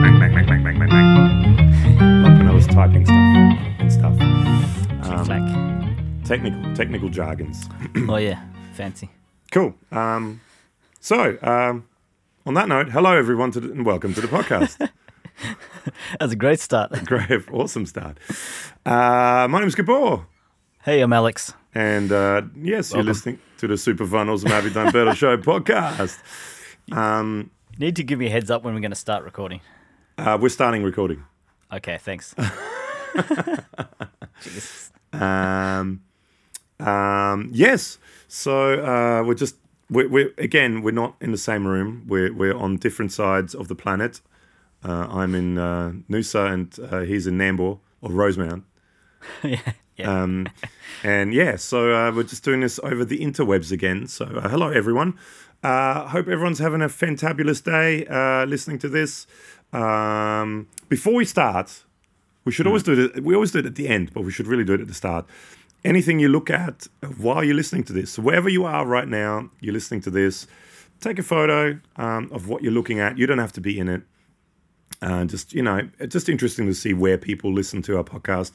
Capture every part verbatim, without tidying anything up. Bang, bang, bang, bang, bang, bang, bang. Like when I was typing stuff and stuff. Um, technical, technical jargons. Oh, yeah. Fancy. Cool. Um, so, um, on that note, hello, everyone, to the, and welcome to the podcast. That's a great start. Great, awesome start. Uh, my name's Gabor. Hey, I'm Alex. And uh, yes, welcome. You're listening to the Super Fun Awesome Happy Done Better Show podcast. Um, you need to give me a heads up when we're going to start recording. Uh, we're starting recording. Okay, thanks. Jeez. Um, um, yes, so uh, we're just, we're, we're again, we're not in the same room. We're, we're on different sides of the planet. Uh, I'm in uh, Noosa and uh, he's in Nambour, or Rosemount. yeah, yeah. Um, and yeah, so uh, we're just doing this over the interwebs again. So uh, hello, everyone. Uh, hope everyone's having a fantabulous day uh, listening to this. Um, before we start, we should mm. always do it. We always do it at the end, but we should really do it at the start. Anything you look at while you're listening to this, so wherever you are right now, you're listening to this, take a photo um, of what you're looking at. You don't have to be in it. Uh, just, you know, it's just interesting to see where people listen to our podcast.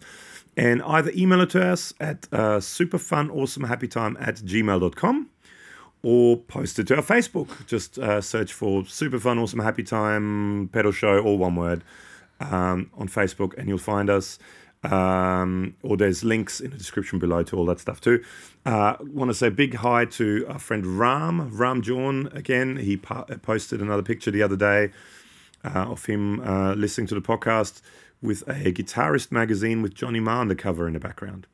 And either email it to us at uh, superfunawesomehappytime at gmail dot com or post it to our Facebook. Just uh, search for Super Fun Awesome Happy Time Pedal Show, all one word, um, on Facebook, and you'll find us. Um, or there's links in the description below to all that stuff too. Uh, want to say a big hi to our friend Ram, Ram John again. He po- posted another picture the other day. Uh, of him uh, listening to the podcast with a guitarist magazine with Johnny Marr on the cover in the background.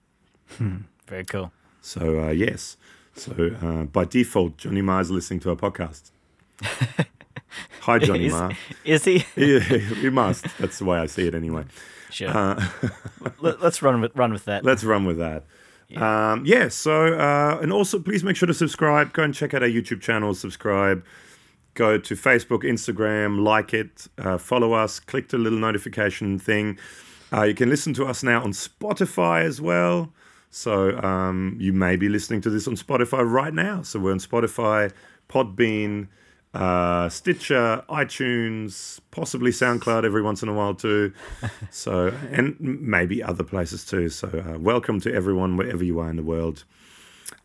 Hmm, very cool. So, uh, yes. So, uh, by default, Johnny Marr is listening to our podcast. Hi, Johnny is, Marr. Is he? He, he must. That's the way I see it anyway. Sure. Uh, let's run with, run with that. Let's run with that. Yeah. Um, yeah so, uh, and also, please make sure to subscribe. Go and check out our YouTube channel. Subscribe. Go to Facebook, Instagram, like it, uh, follow us, click the little notification thing. Uh, you can listen to us now on Spotify as well. So um, you may be listening to this on Spotify right now. So we're on Spotify, Podbean, uh, Stitcher, iTunes, possibly SoundCloud every once in a while too. So, and maybe other places too. So uh, welcome to everyone wherever you are in the world.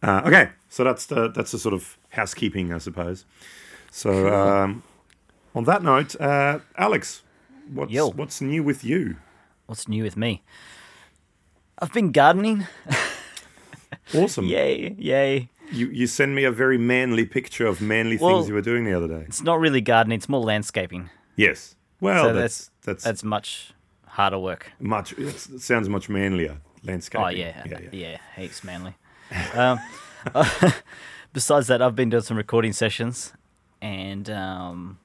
Uh, okay, so that's the that's the sort of housekeeping, I suppose. So, um, on that note, uh, Alex, what's Yo. what's new with you? What's new with me? I've been gardening. Awesome! Yay! Yay! You you send me a very manly picture of manly well, things you were doing the other day. It's not really gardening; it's more landscaping. Yes. Well, so that's, that's that's that's much harder work. Much. It's, it sounds much manlier. Landscaping. Oh yeah, yeah, yeah. yeah heaps manly. um, uh, besides that, I've been doing some recording sessions. And um,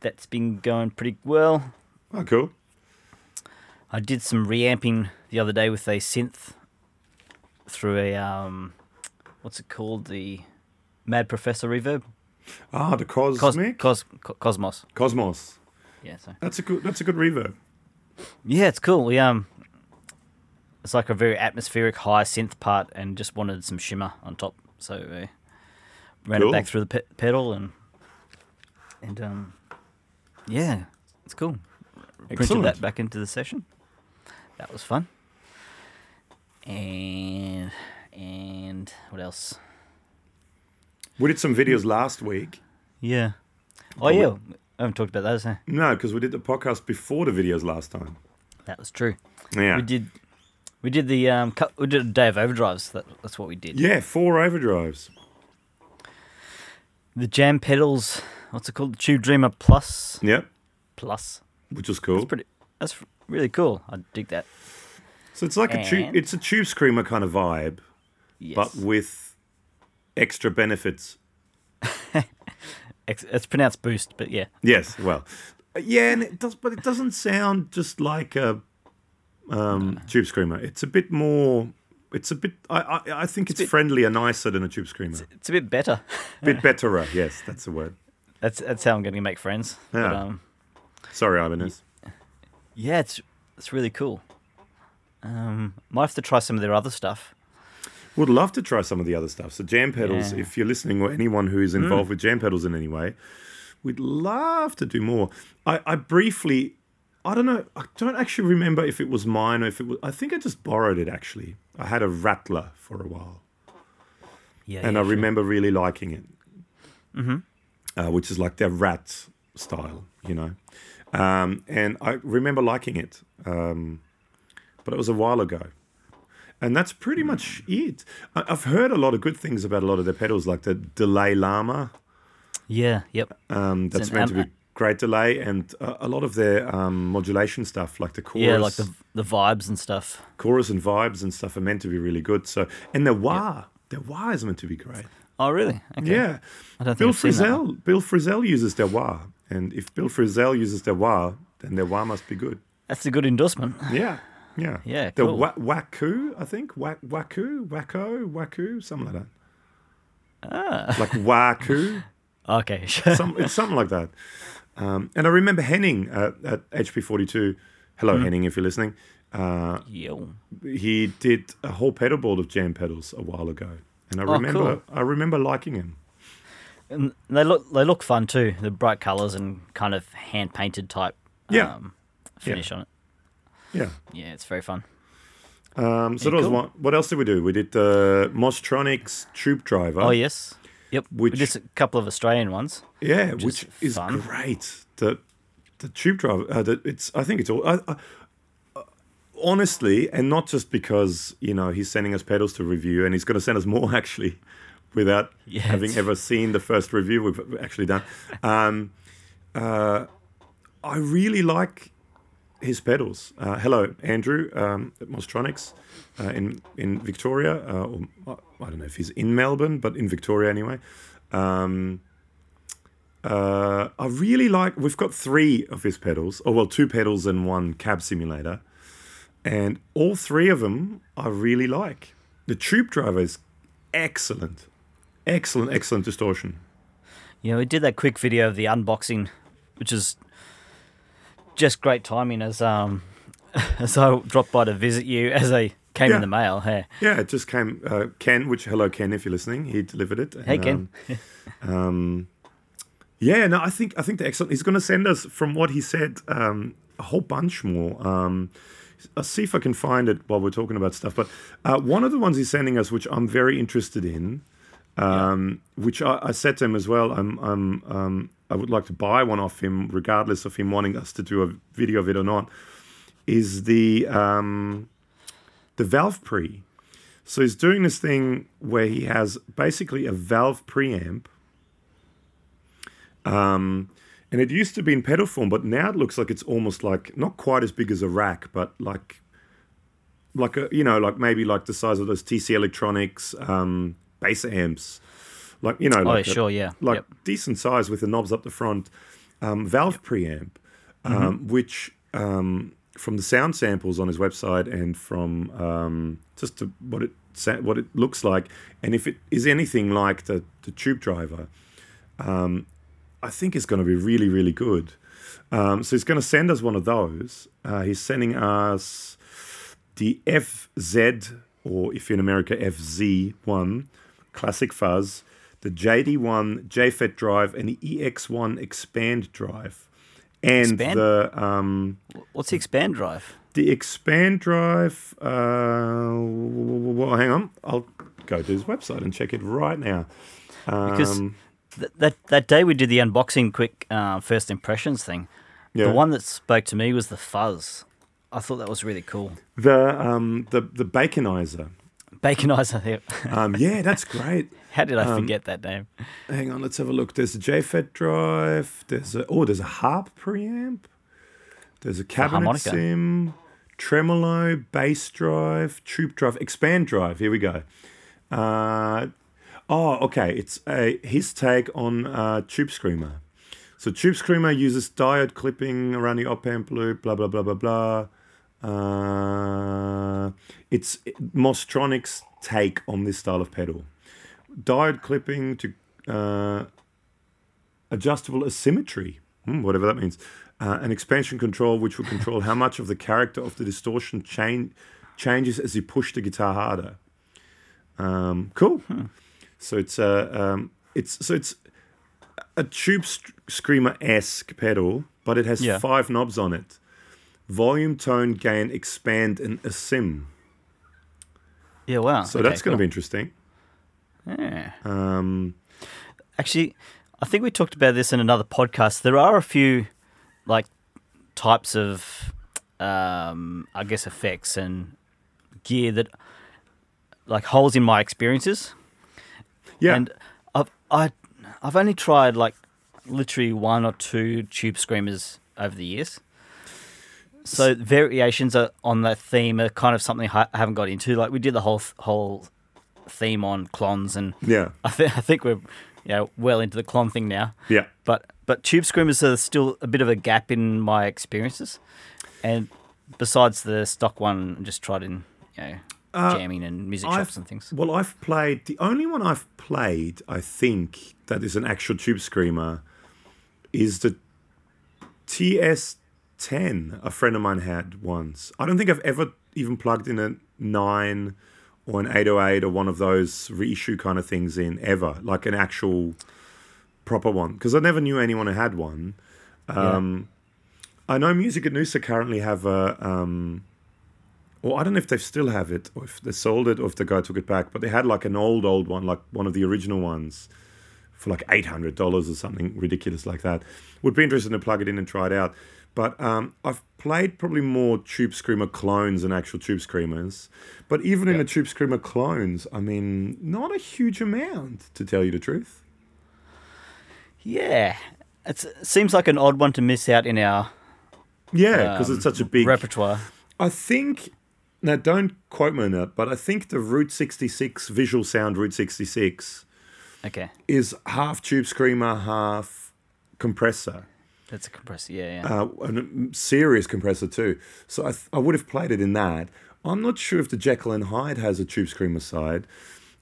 that's been going pretty well. Oh, cool. I did some reamping the other day with a synth through a, um, what's it called? The Mad Professor Reverb. Ah, the Cosmic? Cos- Cos- Cosmos. Cosmos. Yeah, so. That's a good, that's a good reverb. Yeah, it's cool. We, um, it's like a very atmospheric, high synth part and just wanted some shimmer on top. So... Uh, Ran cool. it back through the pe- pedal and and um yeah, it's cool. Excellent. Printed that back into the session. That was fun. And and what else? We did some videos last week. Yeah. Oh yeah, I haven't talked about those. Huh? No, because we did the podcast before the videos last time. That was true. Yeah. We did. We did the um. Cu- we did a day of overdrives. That, that's what we did. Yeah, four overdrives. The Jam Pedals, what's it called? The Tube Dreamer Plus. Yep. Plus. Which is cool. That's, pretty, that's really cool. I dig that. So it's like and... a tube, it's a Tube Screamer kind of vibe, yes. But with extra benefits. It's pronounced boost, but yeah. Yes. Well, yeah, and it does, but it doesn't sound just like a um, Tube Screamer. It's a bit more. It's a bit. I I, I think it's, it's bit, friendlier, nicer than a Tube Screamer. It's, it's a bit better. Bit betterer. Yes, that's the word. That's that's how I'm going to make friends. Yeah. But, um, Sorry, Ibanez. Yeah, it's it's really cool. Um, might have to try some of their other stuff. Would love to try some of the other stuff. So Jam Pedals. Yeah. If you're listening, or anyone who is involved mm. with Jam Pedals in any way, We'd love to do more. I, I briefly, I don't know, I don't actually remember if it was mine or if it was, I think I just borrowed it actually. I had a Rattler for a while. Yeah, and yeah, I sure. remember really liking it, mm-hmm. uh, which is like their Rat style, you know. Um, and I remember liking it, um, but it was a while ago. And that's pretty much it. I've heard a lot of good things about a lot of their pedals, like the Delay Llama. Yeah, yep. Um, that's meant am- to be great delay, and a, a lot of their um, modulation stuff, like the chorus. Yeah, like the the vibes and stuff. Chorus and vibes and stuff are meant to be really good. So, and their wah, yep. their wah is meant to be great. Oh, really? Okay. Yeah. I don't think Bill Frisell, Bill Frisell uses their wah, and if Bill Frisell uses their wah, then their wah must be good. That's a good endorsement. Yeah. Yeah, yeah, the cool. wa- Waku, I think wa- Waku, Wacko, Waku, something like that. Ah, like Waku. Okay, sure. Some, it's something like that. Um, and I remember Henning uh, at H P forty-two. Hello, mm. Henning, if you're listening. Uh, Yo, he did a whole pedal board of Jam Pedals a while ago, and I oh, remember cool. I remember liking him. And they look they look fun too. The bright colours and kind of hand painted type. Yeah. Um, finish yeah. on it. Yeah, yeah, it's very fun. Um, so yeah, that was cool. one. What else did we do? We did uh, Mozztronics Tube Driver. Oh yes, yep. Which we did a couple of Australian ones. Yeah, which, which is, is great. The the Tube Driver. Uh, the, it's. I think it's all. Uh, uh, honestly, and not just because you know he's sending us pedals to review, and he's going to send us more actually, without yeah, having ever seen the first review we've actually done. Um, uh, I really like. His pedals. Uh, hello, Andrew um, at Mozztronics uh, in in Victoria. Uh, or, I don't know if he's in Melbourne, but in Victoria anyway. Um, uh, I really like. We've got three of his pedals. Oh well, two pedals and one cab simulator, and all three of them I really like. The Tube Driver is excellent, excellent, excellent distortion. Yeah, we did that quick video of the unboxing, which is. Just great timing as um as I dropped by to visit you as I came yeah. in the mail. Hey. Yeah, it just came. Uh, Ken, which hello Ken, if you're listening, he delivered it. And, hey Ken. Um, um, yeah, no, I think I think the excellent. He's going to send us, from what he said, um, a whole bunch more. Um, I'll see if I can find it while we're talking about stuff. But uh, one of the ones he's sending us, which I'm very interested in, um, yeah. which I, I said to him as well. I'm I'm. Um, I would like to buy one off him, regardless of him wanting us to do a video of it or not, is the um, the valve pre. So he's doing this thing where he has basically a valve preamp. Um, and it used to be in pedal form, but now it looks like it's almost like, not quite as big as a rack, but like, like a, you know, like maybe like the size of those T C Electronics um, bass amps. Like, you know, like, oh, sure, a, yeah. like yep. decent size with the knobs up the front, um, valve yep. preamp, um, mm-hmm. which um, from the sound samples on his website and from um, just to what it what it looks like, and if it is anything like the, the Tube Driver, um, I think it's going to be really, really good. Um, so he's going to send us one of those. Uh, he's sending us the F Z, or if you're in America, F Z one, Classic Fuzz, the J D one J FET drive, and the E X one Expand drive. And Expand? the um, what's the Expand drive? The Expand drive. Uh, well, hang on, I'll go to his website and check it right now. Um, because th- that that day we did the unboxing quick uh, first impressions thing. Yeah. The one that spoke to me was the Fuzz. I thought that was really cool. The um the the Baconizer. Baconizer here. um, yeah, that's great. How did I um, forget that name? Hang on, let's have a look. There's a J FET drive. There's a oh, there's a harp preamp. There's a cabinet a sim, tremolo, bass drive, tube drive, expand drive. Here we go. Uh, oh, okay. It's a his take on uh, Tube Screamer. So Tube Screamer uses diode clipping around the op amp loop. Blah blah blah blah blah. Uh, it's Mozztronics' take on this style of pedal. Diode clipping to uh, adjustable asymmetry, whatever that means, uh, an expansion control which will control how much of the character of the distortion change, changes as you push the guitar harder. Um, cool. Huh. So it's uh, um, it's so it's a Tube Screamer-esque pedal, but it has yeah. five knobs on it. Volume, tone, gain, expand, and a sim. Yeah, wow. So okay, that's cool. going to be interesting. Yeah. Um, Actually, I think we talked about this in another podcast. There are a few, like, types of, um, I guess, effects and gear that, like, holes in my experiences. Yeah. And I've, I, I've only tried, like, literally one or two Tube Screamers over the years. So variations are on that theme are kind of something I haven't got into. Like we did the whole whole theme on Klons, and yeah, I, th- I think we're you know, well into the Klon thing now. Yeah, but but Tube Screamers are still a bit of a gap in my experiences. And besides the stock one, I just tried in you know uh, jamming and music I've, shops and things. Well, I've played the only one I've played, I think, that is an actual Tube Screamer, is the T S ten a friend of mine had once. I don't think I've ever even plugged in a nine or an eight oh eight or one of those reissue kind of things in ever, like an actual proper one, because I never knew anyone who had one. Um, yeah. I know Music at Noosa currently have a, um, or I don't know if they still have it or if they sold it or if the guy took it back, but they had like an old, old one, like one of the original ones for like eight hundred dollars or something ridiculous like that. Would be interesting to plug it in and try it out. But um, I've played probably more Tube Screamer clones than actual Tube Screamers. But even yep. in a Tube Screamer clones, I mean, not a huge amount, to tell you the truth. Yeah. It's, it seems like an odd one to miss out in our Yeah, because um, it's such a big... repertoire. I think... Now, don't quote me on that, but I think the Route sixty-six, Visual Sound Route sixty-six... Okay. Is half Tube Screamer, half compressor. That's a compressor, yeah, yeah. Uh, a serious compressor too. So I th- I would have played it in that. I'm not sure if the Jekyll and Hyde has a Tube Screamer side.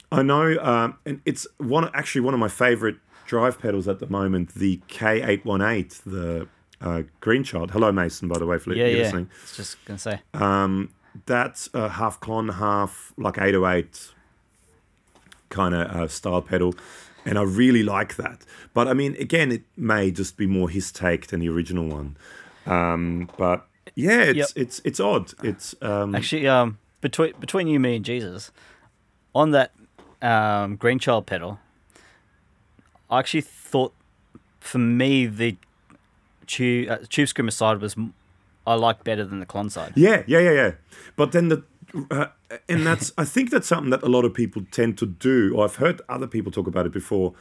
I know, um, and it's one actually one of my favourite drive pedals at the moment, the K eight eighteen, the uh, Greenchild. Hello, Mason, by the way, for yeah, yeah. listening. I was just going to say. Um, that's a half con, half like eight oh eight kind of uh, style pedal. And I really like that. But, I mean, again, it may just be more his take than the original one. Um, but, yeah, it's yep. it's it's odd. It's um... Actually, um, between between you, me, and Jesus, on that um, Greenchild pedal, I actually thought, for me, the tube, uh, tube Screamer side was I like better than the Klon side. Yeah, yeah, yeah, yeah. But then the... Uh, and that's I think that's something that a lot of people tend to do, or I've heard other people talk about it before,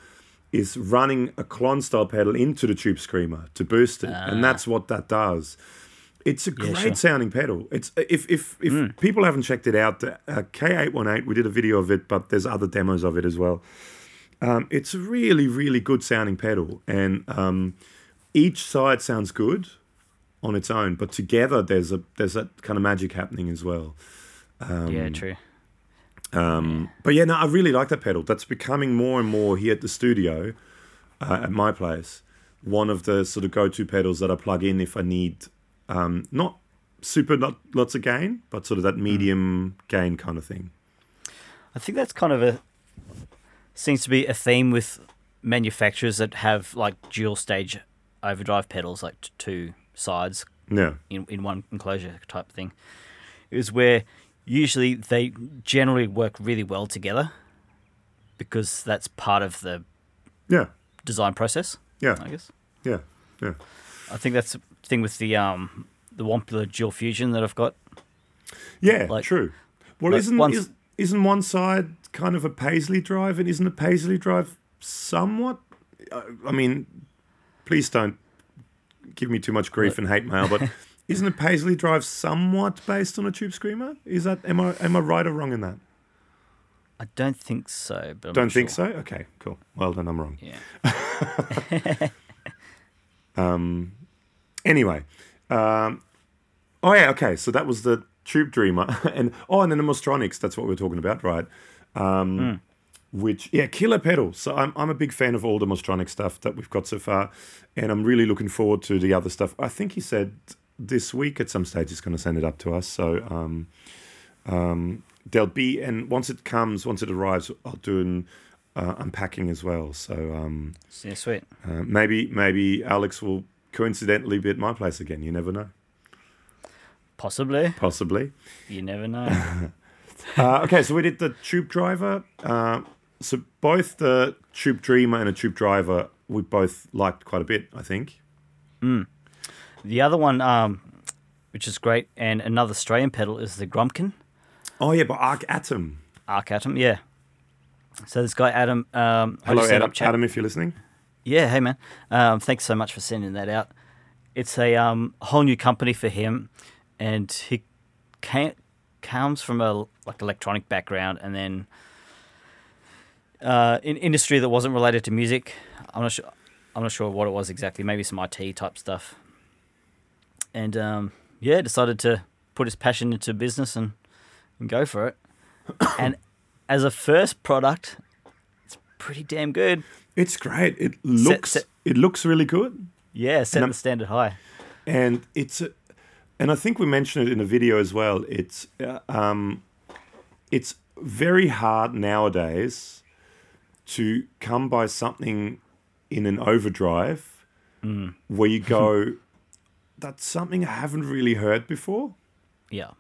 is running a Klon style pedal into the Tube Screamer to boost it. Ah. And that's what that does. It's a yeah, great sure. sounding pedal. It's if if, if mm. people haven't checked it out, the uh, K eight eighteen, we did a video of it, but there's other demos of it as well. Um, it's a really, really good sounding pedal. And um, each side sounds good on its own, but together there's a there's that kind of magic happening as well. Um, yeah, true. Um, but yeah, no, I really like that pedal. That's becoming more and more here at the studio, uh, at my place, one of the sort of go-to pedals that I plug in if I need um, not super not lots of gain, but sort of that medium mm. gain kind of thing. I think that's kind of a seems to be a theme with manufacturers that have like dual stage overdrive pedals, like t- two sides, yeah, in in one enclosure type thing. Is where usually they generally work really well together because that's part of the yeah. design process. Yeah, I guess. Yeah, yeah. I think that's the thing with the um the Wampler dual fusion that I've got. Yeah, like, true. Well, like isn't one, is, isn't one side kind of a Paisley Drive, and isn't a Paisley Drive somewhat? I, I mean, please don't give me too much grief and hate mail, but. Isn't a Paisley Drive somewhat based on a Tube Screamer? Is that am I am I right or wrong in that? I don't think so. But I'm don't not think sure. so. Okay, cool. Well then, I'm wrong. Yeah. um. Anyway, um. Oh yeah. Okay. So that was the Tube Dreamer, and oh, and then the Mozztronics. That's what we were talking about, right? Um. Mm. Which yeah, killer pedal. So I'm I'm a big fan of all the Mozztronics stuff that we've got so far, and I'm really looking forward to the other stuff. I think he said. This week at some stage is going to send it up to us. So um, um, there'll be, and once it comes, once it arrives, I'll do an uh, unpacking as well. So um, yeah, sweet. Uh, maybe maybe Alex will coincidentally be at my place again. You never know. Possibly. Possibly. You never know. uh, okay, so we did the Tube Driver. Uh, so both the Tube Dreamer and the Tube Driver we both liked quite a bit, I think. Mm. The other one, um, which is great, and another Australian pedal is the Grumpkin. Oh, yeah, but ArkAtom. ArkAtom, yeah. So this guy, Adam... Um, hello, Adam, Adam, if you're listening. Yeah, hey, man. Um, thanks so much for sending that out. It's a um, whole new company for him, and he came, comes from a like electronic background and then uh, in industry that wasn't related to music. I'm not sure. I'm not sure what it was exactly. Maybe some I T type stuff. And um, yeah, decided to put his passion into business and, and go for it. And as a first product, it's pretty damn good. It's great. It looks set, set, it looks really good. Yeah, set and the I'm, standard high. And it's a, and I think we mentioned it in a video as well. It's uh, um, it's very hard nowadays to come by something in an overdrive mm. where you go, that's something I haven't really heard before. Yeah.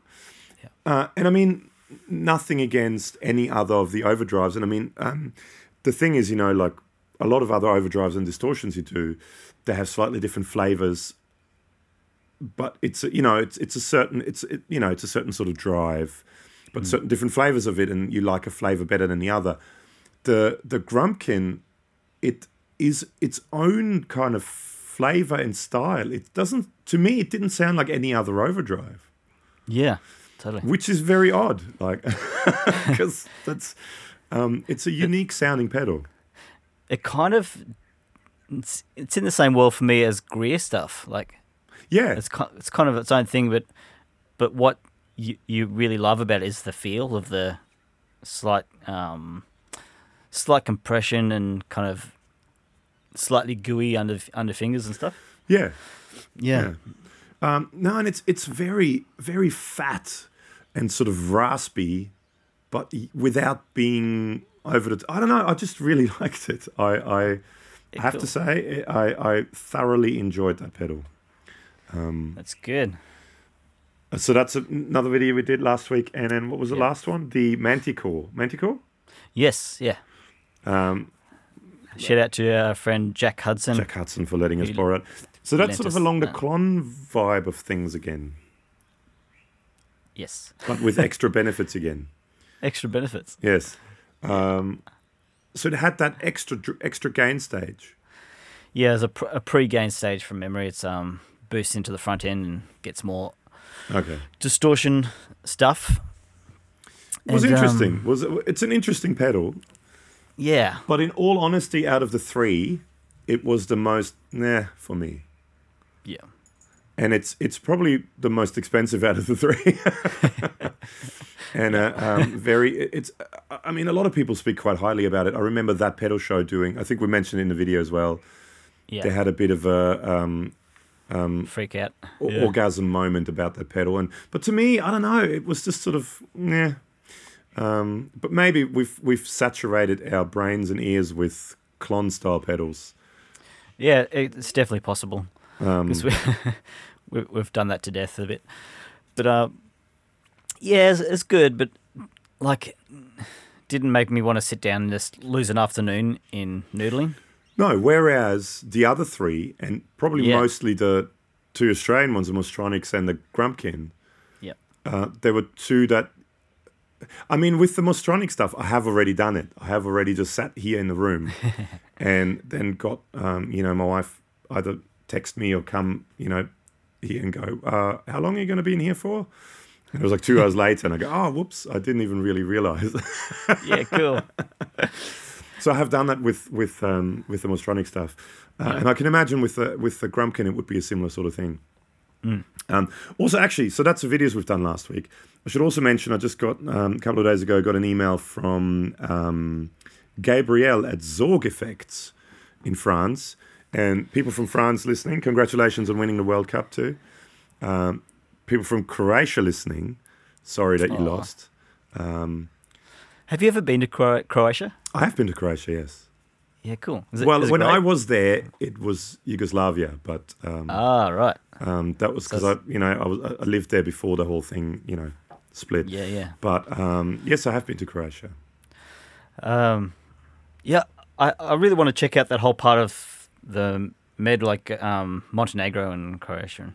yeah. Uh, and I mean, nothing against any other of the overdrives. And I mean, um, the thing is, you know, like a lot of other overdrives and distortions you do, they have slightly different flavors. But it's you know it's it's a certain it's it, you know it's a certain sort of drive, but mm. certain different flavors of it, and you like a flavor better than the other. The the Grumpkin, it is its own kind of flavor and style. It doesn't to me. It didn't sound like any other overdrive. Yeah, totally. Which is very odd, like because that's um, it's a unique it, sounding pedal. It kind of it's, it's in the same world for me as Greer stuff, like. Yeah, it's it's kind of its own thing, but but what you you really love about it is the feel of the slight um, slight compression and kind of slightly gooey under under fingers and stuff. Yeah, yeah. yeah. Um, no, and it's it's very very fat and sort of raspy, but without being over the. T- I don't know. I just really liked it. I I yeah, have cool. to say I I thoroughly enjoyed that pedal. Um, that's good. So that's another video we did last week, and then what was the yeah. last one? The Manticore. Manticore? Yes, yeah. Um, Shout out to our friend Jack Hudson. Jack Hudson for letting us borrow it. So that's sort of along the Klon vibe of things again. Yes. But with extra benefits again. Extra benefits. Yes. Um, so it had that extra extra gain stage. Yeah, there's a, pre- a pre-gain stage from memory. It's um. boosts into the front end and gets more okay. distortion stuff. It was and, interesting. Um, was it, it's an interesting pedal. Yeah. But in all honesty, out of the three, it was the most nah for me. Yeah. And it's it's probably the most expensive out of the three. and uh, um, very, it's, I mean, a lot of people speak quite highly about it. I remember that pedal show doing, I think we mentioned in the video as well, yeah. they had a bit of a... Um, Um, freak out or- yeah. orgasm moment about that pedal, and but to me, I don't know, it was just sort of nah. Um, but maybe we've we've saturated our brains and ears with Klon style pedals. Yeah, it's definitely possible because um, we, we've done that to death a bit. But uh, yeah, it's, it's good, but like, didn't make me want to sit down and just lose an afternoon in noodling. No, whereas the other three, and probably yeah. mostly the two Australian ones, the Mozztronics and the Grumpkin, yeah, uh, there were two that, I mean, with the Mozztronic stuff, I have already done it. I have already just sat here in the room and then got, um, you know, my wife either text me or come, you know, here and go, uh, how long are you going to be in here for? And it was like two hours later, and I go, oh, whoops, I didn't even really realize. Yeah, cool. So I have done that with with um, with the Mozztronic stuff, uh, yeah. and I can imagine with the with the Grumpkin it would be a similar sort of thing. Mm. Um, also, actually, so that's the videos we've done last week. I should also mention I just got um, a couple of days ago got an email from um, Gabriel at Zorg Effects in France, and people from France listening, congratulations on winning the World Cup too. Um, people from Croatia listening, sorry that you Aww. lost. Um, Have you ever been to Cro- Croatia? I have been to Croatia, yes. Yeah, cool. Is it, well, is it when great? I was there, it was Yugoslavia, but um, ah, right. Um, that was because so I, you know, I was I lived there before the whole thing, you know, split. Yeah, yeah. But um, yes, I have been to Croatia. Um, yeah, I, I really want to check out that whole part of the Med, like um, Montenegro and Croatia.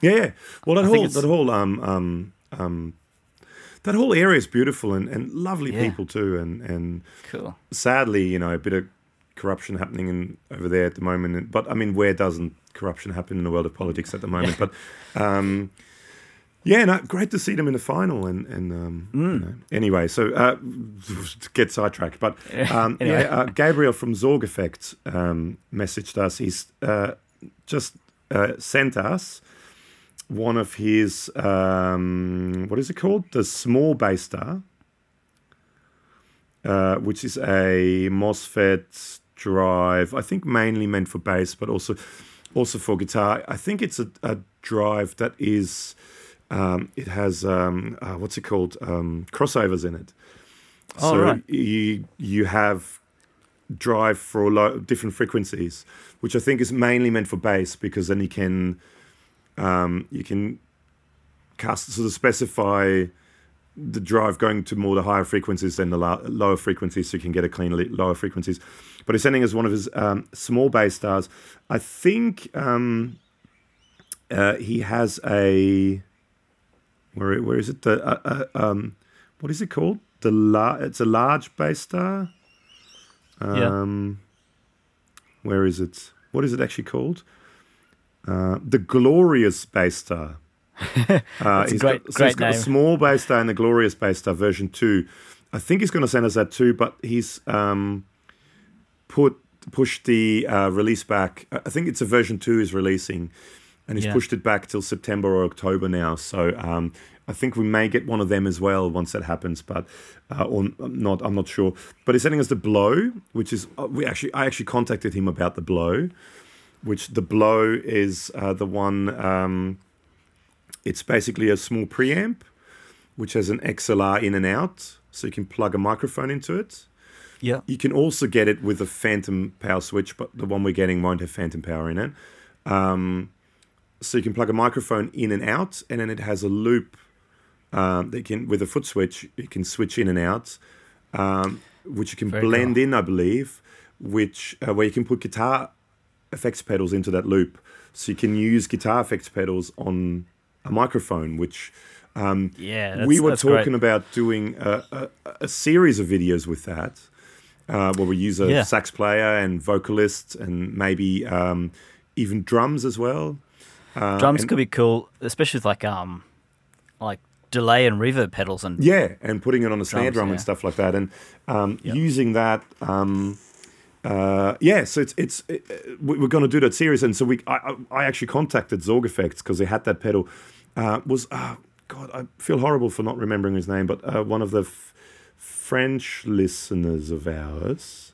Yeah, yeah. Well, that I whole that whole um um um. That whole area is beautiful and, and lovely yeah. people too, and, and cool. Sadly, you know, a bit of corruption happening in, over there at the moment. But I mean, where doesn't corruption happen in the world of politics at the moment? Yeah. But um, yeah, no, great to see them in the final. And, and um, mm. you know, anyway, so uh, get sidetracked. But um, anyway. yeah, uh, Gabriel from Zorg Effects um, messaged us. He's uh, just uh, sent us one of his, um, what is it called? The Small Bass Star, uh, which is a MOSFET drive, I think mainly meant for bass, but also also for guitar. I think it's a, a drive that is, um, it has, um, uh, what's it called? Um, crossovers in it. Oh, so right. you, you have drive for lo- different frequencies, which I think is mainly meant for bass, because then you can... Um, you can cast sort of specify the drive going to more the higher frequencies than the la- lower frequencies, so you can get a clean le- lower frequencies. But he's sending us one of his um, Small Bass Stars. I think um, uh, he has a where where is it? The uh, uh, um, what is it called? The la- it's a large bass star. Um, yeah. Where is it? What is it actually called? Uh, the Glorious Baster. Uh, That's he's a great, got, so great he's got name. A Small Baster and the Glorious Baster version two. I think he's going to send us that too, but he's um, put pushed the uh, release back. I think it's a version two is releasing, and he's yeah. pushed it back till September or October now. So um, I think we may get one of them as well once that happens, but uh, or not. I'm not sure. But he's sending us the Blow, which is uh, we actually I actually contacted him about the Blow. Which the Blow is uh, the one, um, it's basically a small preamp, which has an X L R in and out, so you can plug a microphone into it. Yeah. You can also get it with a phantom power switch, but the one we're getting won't have phantom power in it. Um, so you can plug a microphone in and out, and then it has a loop uh, that you can, with a foot switch, you can switch in and out, um, which you can Very blend cool. in, I believe, which uh, where you can put guitar effects pedals into that loop, so you can use guitar effects pedals on a microphone, which um, yeah, that's, we were that's talking great. About doing a, a, a series of videos with that, uh, where we use a yeah. sax player and vocalists and maybe um, even drums as well. Uh, drums and, could be cool, especially with like um, like delay and reverb pedals and yeah, and putting it on a snare drums, drum yeah. and stuff like that, and um, yep. using that. Um, Uh, yeah, so it's it's it, we're going to do that series, and so we I, I actually contacted Zorg Effects because they had that pedal. Uh, was oh, God, I feel horrible for not remembering his name, but uh, one of the f- French listeners of ours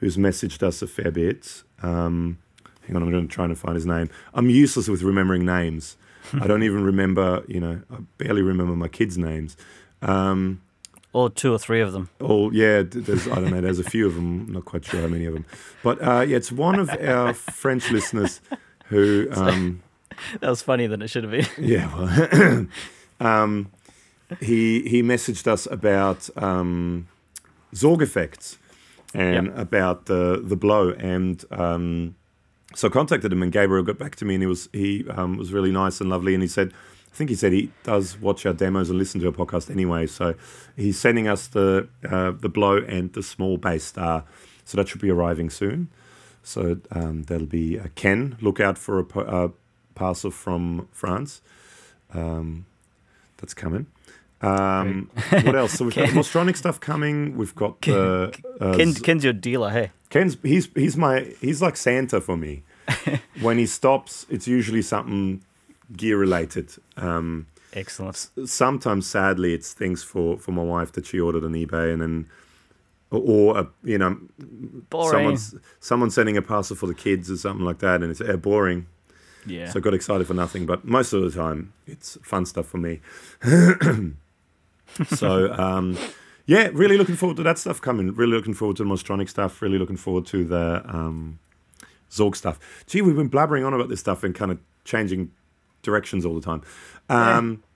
who's messaged us a fair bit. Um, hang on, I'm going to try and find his name. I'm useless with remembering names. I don't even remember, you know, I barely remember my kids' names. Um, Or two or three of them. Oh, yeah, there's, I don't know, there's a few of them. I'm not quite sure how many of them. But, uh, yeah, it's one of our French listeners who... Um, that was funnier than it should have been. Yeah, well, um, he he messaged us about um, Zorg Effects and yep. about the, the Blow. And um, so I contacted him, and Gabriel got back to me, and he was, he, um, was really nice and lovely, and he said... I think he said he does watch our demos and listen to our podcast anyway. So he's sending us the uh, the Blow and the Small Bass Star. So that should be arriving soon. So um, that'll be uh, Ken. Look out for a, po- a parcel from France. Um, that's coming. Um, what else? So we've got Mozztronics stuff coming. We've got Ken, the uh, Ken, Ken's your dealer. Hey, Ken's he's he's my he's like Santa for me. When he stops, it's usually something gear related. Um, Excellent. Sometimes, sadly, it's things for, for my wife that she ordered on eBay, and then or, or a, you know, boring. Someone's someone sending a parcel for the kids or something like that, and it's uh, boring. Yeah. So I got excited for nothing, but most of the time, it's fun stuff for me. So um, yeah, really looking forward to that stuff coming. Really looking forward to the Mozztronics stuff. Really looking forward to the um, Zorg stuff. Gee, we've been blabbering on about this stuff and kind of changing directions all the time. Um, yeah.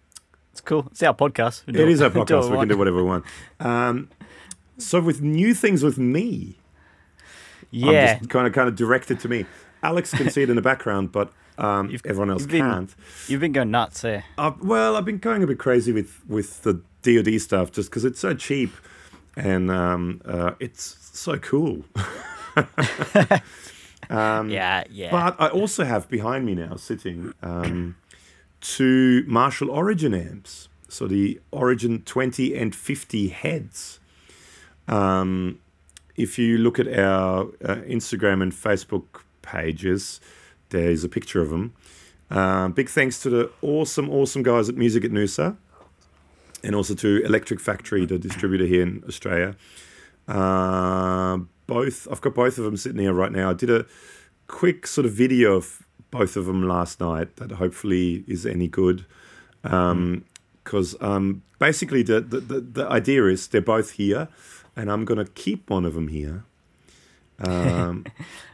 It's cool. It's our podcast. It is our podcast. We can do whatever we want. Um, so with new things with me, yeah, I'm just kind of kind of directed to me. Alex can see it in the background, but um, you've, everyone else you've been, can't. You've been going nuts there. Uh, well, I've been going a bit crazy with, with the D O D stuff just because it's so cheap and um, uh, it's so cool. um, yeah, yeah. But I also have behind me now sitting um, two Marshall Origin amps. So the Origin twenty and fifty heads. Um, if you look at our uh, Instagram and Facebook pages, there's a picture of them. Um, big thanks to the awesome, awesome guys at Music at Noosa and also to Electric Factory, the distributor here in Australia. Uh, both I've got both of them sitting here right now. I did a quick sort of video of both of them last night that hopefully is any good because um, um, basically the, the, the, the idea is they're both here and I'm going to keep one of them here. Um,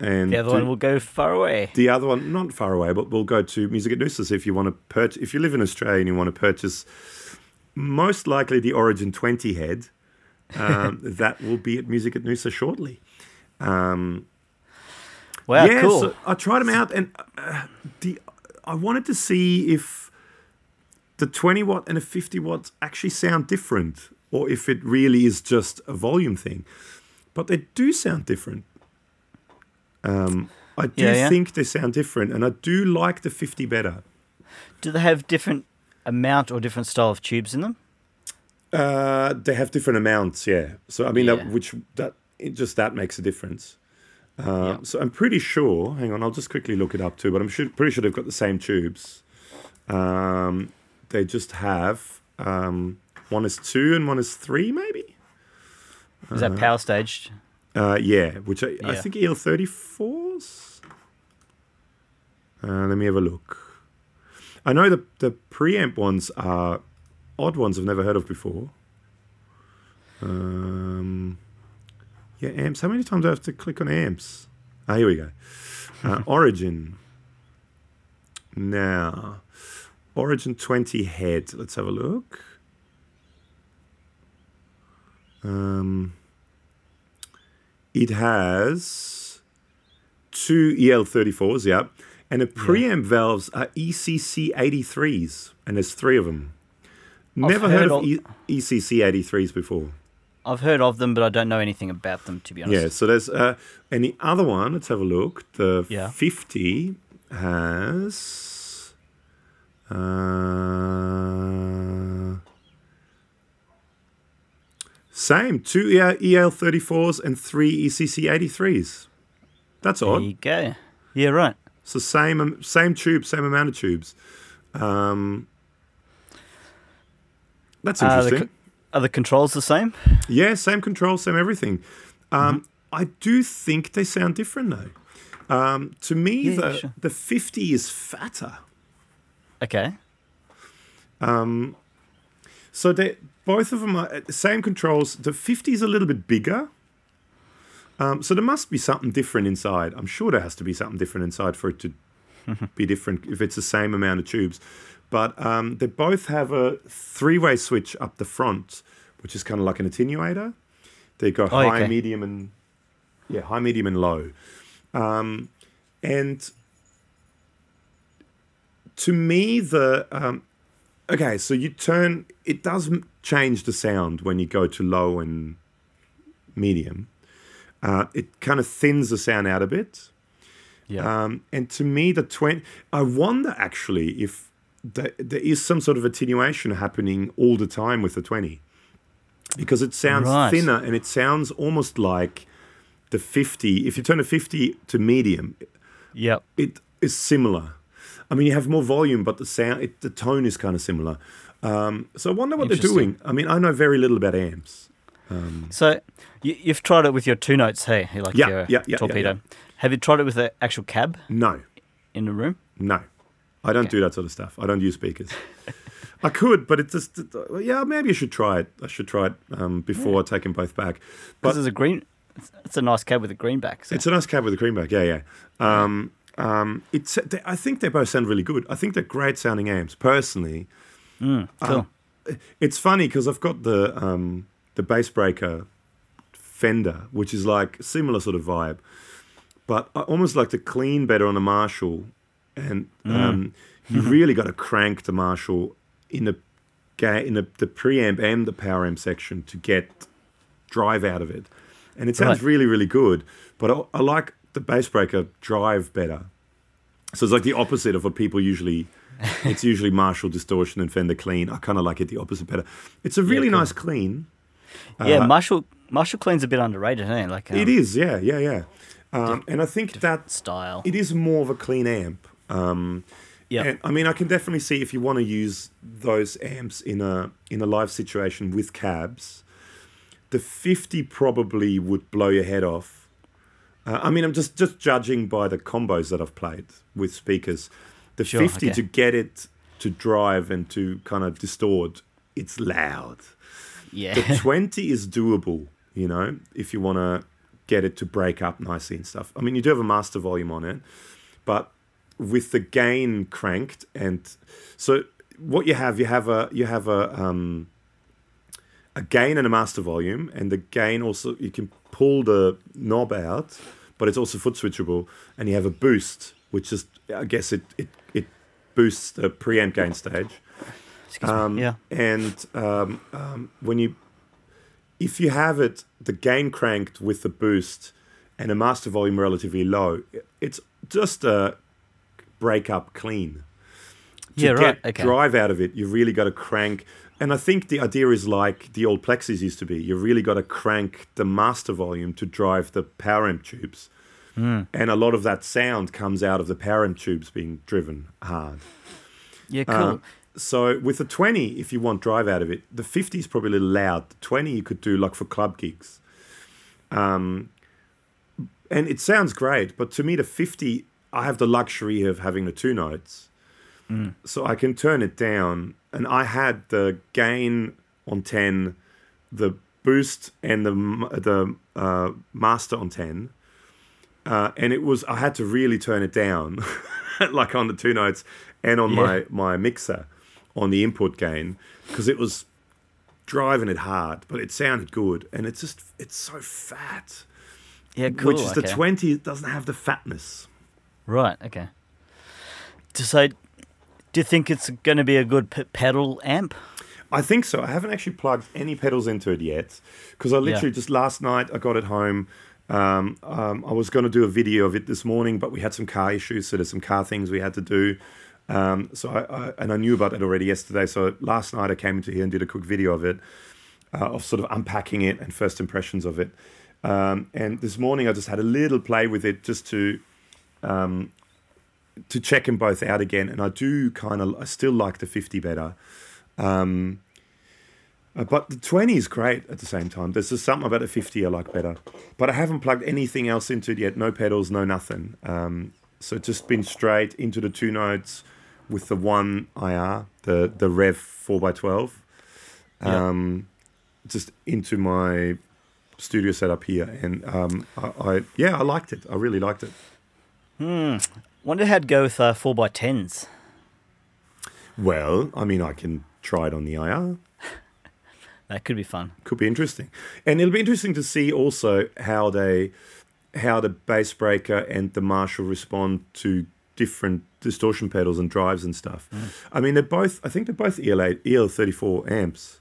and the other do, one will go far away. The other one, not far away, but we'll go to Music at Noosa. So if you want to purchase, if you live in Australia and you want to purchase, most likely the Origin twenty head, um, that will be at Music at Noosa shortly. Um, wow, yeah, cool! So I tried them out, and uh, the I wanted to see if the twenty watt and the fifty watts actually sound different, or if it really is just a volume thing. But they do sound different. Um, I do yeah, yeah. think they sound different, and I do like the fifty better. Do they have different amount or different style of tubes in them? Uh, they have different amounts, yeah. So I mean, yeah. that, which that it just that makes a difference. Uh, yeah. So I'm pretty sure. Hang on, I'll just quickly look it up too. But I'm sure, pretty sure they've got the same tubes. Um, they just have um, one is two and one is three, maybe. Is that power staged? Uh, yeah, which I, yeah. I think E L thirty-fours. Uh, let me have a look. I know the, the preamp ones are odd ones I've never heard of before. Um, yeah, amps. How many times do I have to click on amps? Ah, here we go. Uh, Origin. Now, Origin twenty head. Let's have a look. Um, it has two E L thirty-fours, yeah, and the preamp yeah. valves are E C C eighty-threes, and there's three of them. Never heard, heard of, of e- E C C eighty-threes before. I've heard of them, but I don't know anything about them, to be honest. Yeah, so there's, uh, and the other one, let's have a look, the yeah. fifty has, uh... same, two E L thirty-fours and three E C C eighty-threes. That's odd. There you go. Yeah, right. So same same tube, same amount of tubes. Um, that's interesting. Uh, the, are the controls the same? Yeah, same controls, same everything. Um, mm-hmm. I do think they sound different, though. Um, to me, yeah, the, sure. the fifty is fatter. Okay. Um, so they... Both of them are the same controls. The fifty is a little bit bigger. Um, so there must be something different inside. I'm sure there has to be something different inside for it to be different if it's the same amount of tubes. But um, they both have a three-way switch up the front, which is kind of like an attenuator. They go oh, high, okay. medium, and yeah, high, medium, and low. Um, and to me, the... Um, Okay, so you turn... It does change the sound when you go to low and medium. Uh, it kind of thins the sound out a bit. Yeah. Um, and to me, the twenty... I wonder, actually, if the, there is some sort of attenuation happening all the time with the twenty. Because it sounds right. thinner, and it sounds almost like the fifty. If you turn a fifty to medium, yep. it is similar. I mean, you have more volume, but the sound, it, the tone is kind of similar. Um, so I wonder what they're doing. I mean, I know very little about amps. Um, so you, you've tried it with your two notes, hey? Like yeah, your yeah, yeah, torpedo. Yeah, yeah. Have you tried it with an actual cab? No. In the room? No. I don't okay. do that sort of stuff. I don't use speakers. I could, but it just yeah. Maybe I should try it. I should try it um, before yeah. I take them both back. Because there's a green. It's a nice cab with a greenback. So. It's a nice cab with a greenback. Yeah, yeah. Um, um, it's. They, I think they both sound really good. I think they're great sounding amps. Personally, mm, cool. Um, it's funny because I've got the um, the bass breaker Fender, which is like similar sort of vibe, but I almost like to clean better on a Marshall, and um, mm. you really got to crank the Marshall in the ga- in the, the preamp and the power amp section to get drive out of it. And it sounds right. really, really good, but I, I like the bass breaker drive better. So it's like the opposite of what people usually, it's usually Marshall distortion and Fender clean. I kind of like it the opposite better. It's a really yeah, cool. nice clean. Yeah, uh, Marshall Marshall clean's a bit underrated, isn't it? Like, um, it is, yeah, yeah, yeah. Um, and I think that style. It is more of a clean amp. Um, yeah. I mean, I can definitely see if you want to use those amps in a in a live situation with cabs, the fifty probably would blow your head off. Uh, I mean, I'm just, just judging by the combos that I've played with speakers. The sure, fifty okay. to get it to drive and to kind of distort, it's loud. Yeah. The twenty is doable, you know, if you want to get it to break up nicely and stuff. I mean, you do have a master volume on it, but with the gain cranked, and so what you have, you have a you have a um, a gain and a master volume, and the gain also, you can pull the knob out, but it's also foot switchable, and you have a boost, which is, I guess it it, it boosts the preamp gain stage. Excuse um, me. Yeah. And um, um, when you, if you have it, the gain cranked with the boost and a master volume relatively low, it's just a breakup clean. To yeah, get right. Okay. drive out of it, you really got to crank. And I think the idea is like the old Plexis used to be. You really got to crank the master volume to drive the power amp tubes. Mm. And a lot of that sound comes out of the power amp tubes being driven hard. Yeah, cool. Um, so with the twenty, if you want drive out of it, the fifty is probably a little loud. The twenty you could do like for club gigs. Um, and it sounds great, but to me the fifty, I have the luxury of having the two notes. Mm. So I can turn it down. And I had the gain on ten, the boost and the the uh, master on ten, uh, and it was I had to really turn it down, like on the two notes and on yeah. my, my mixer, on the input gain, because it was driving it hard, but it sounded good, and it's just it's so fat, yeah, cool. Which is okay. the twenty doesn't have the fatness, right? Okay. So. Do you think it's going to be a good p- pedal amp? I think so. I haven't actually plugged any pedals into it yet because I literally yeah. just last night I got it home. Um, um, I was going to do a video of it this morning, but we had some car issues, so there's some car things we had to do. Um, so I, I and I knew about it already yesterday. So last night I came into here and did a quick video of it, uh, of sort of unpacking it and first impressions of it. Um, and this morning I just had a little play with it just to. Um, to check them both out again, and I do kind of, I still like the fifty better. Um, but the twenty is great at the same time. There's just something about the fifty I like better. But I haven't plugged anything else into it yet, no pedals, no nothing. Um, so just been straight into the two notes with the one I R, the, the Rev four by twelve, um, yeah. just into my studio setup here. And um, I, I, yeah, I liked it. I really liked it. Hmm. Wonder how'd go with uh, four by tens. Well, I mean, I can try it on the I R. That could be fun. Could be interesting. And it'll be interesting to see also how they, how the bass breaker and the Marshall respond to different distortion pedals and drives and stuff. Mm. I mean, they're both, I think they're both E L thirty-four amps.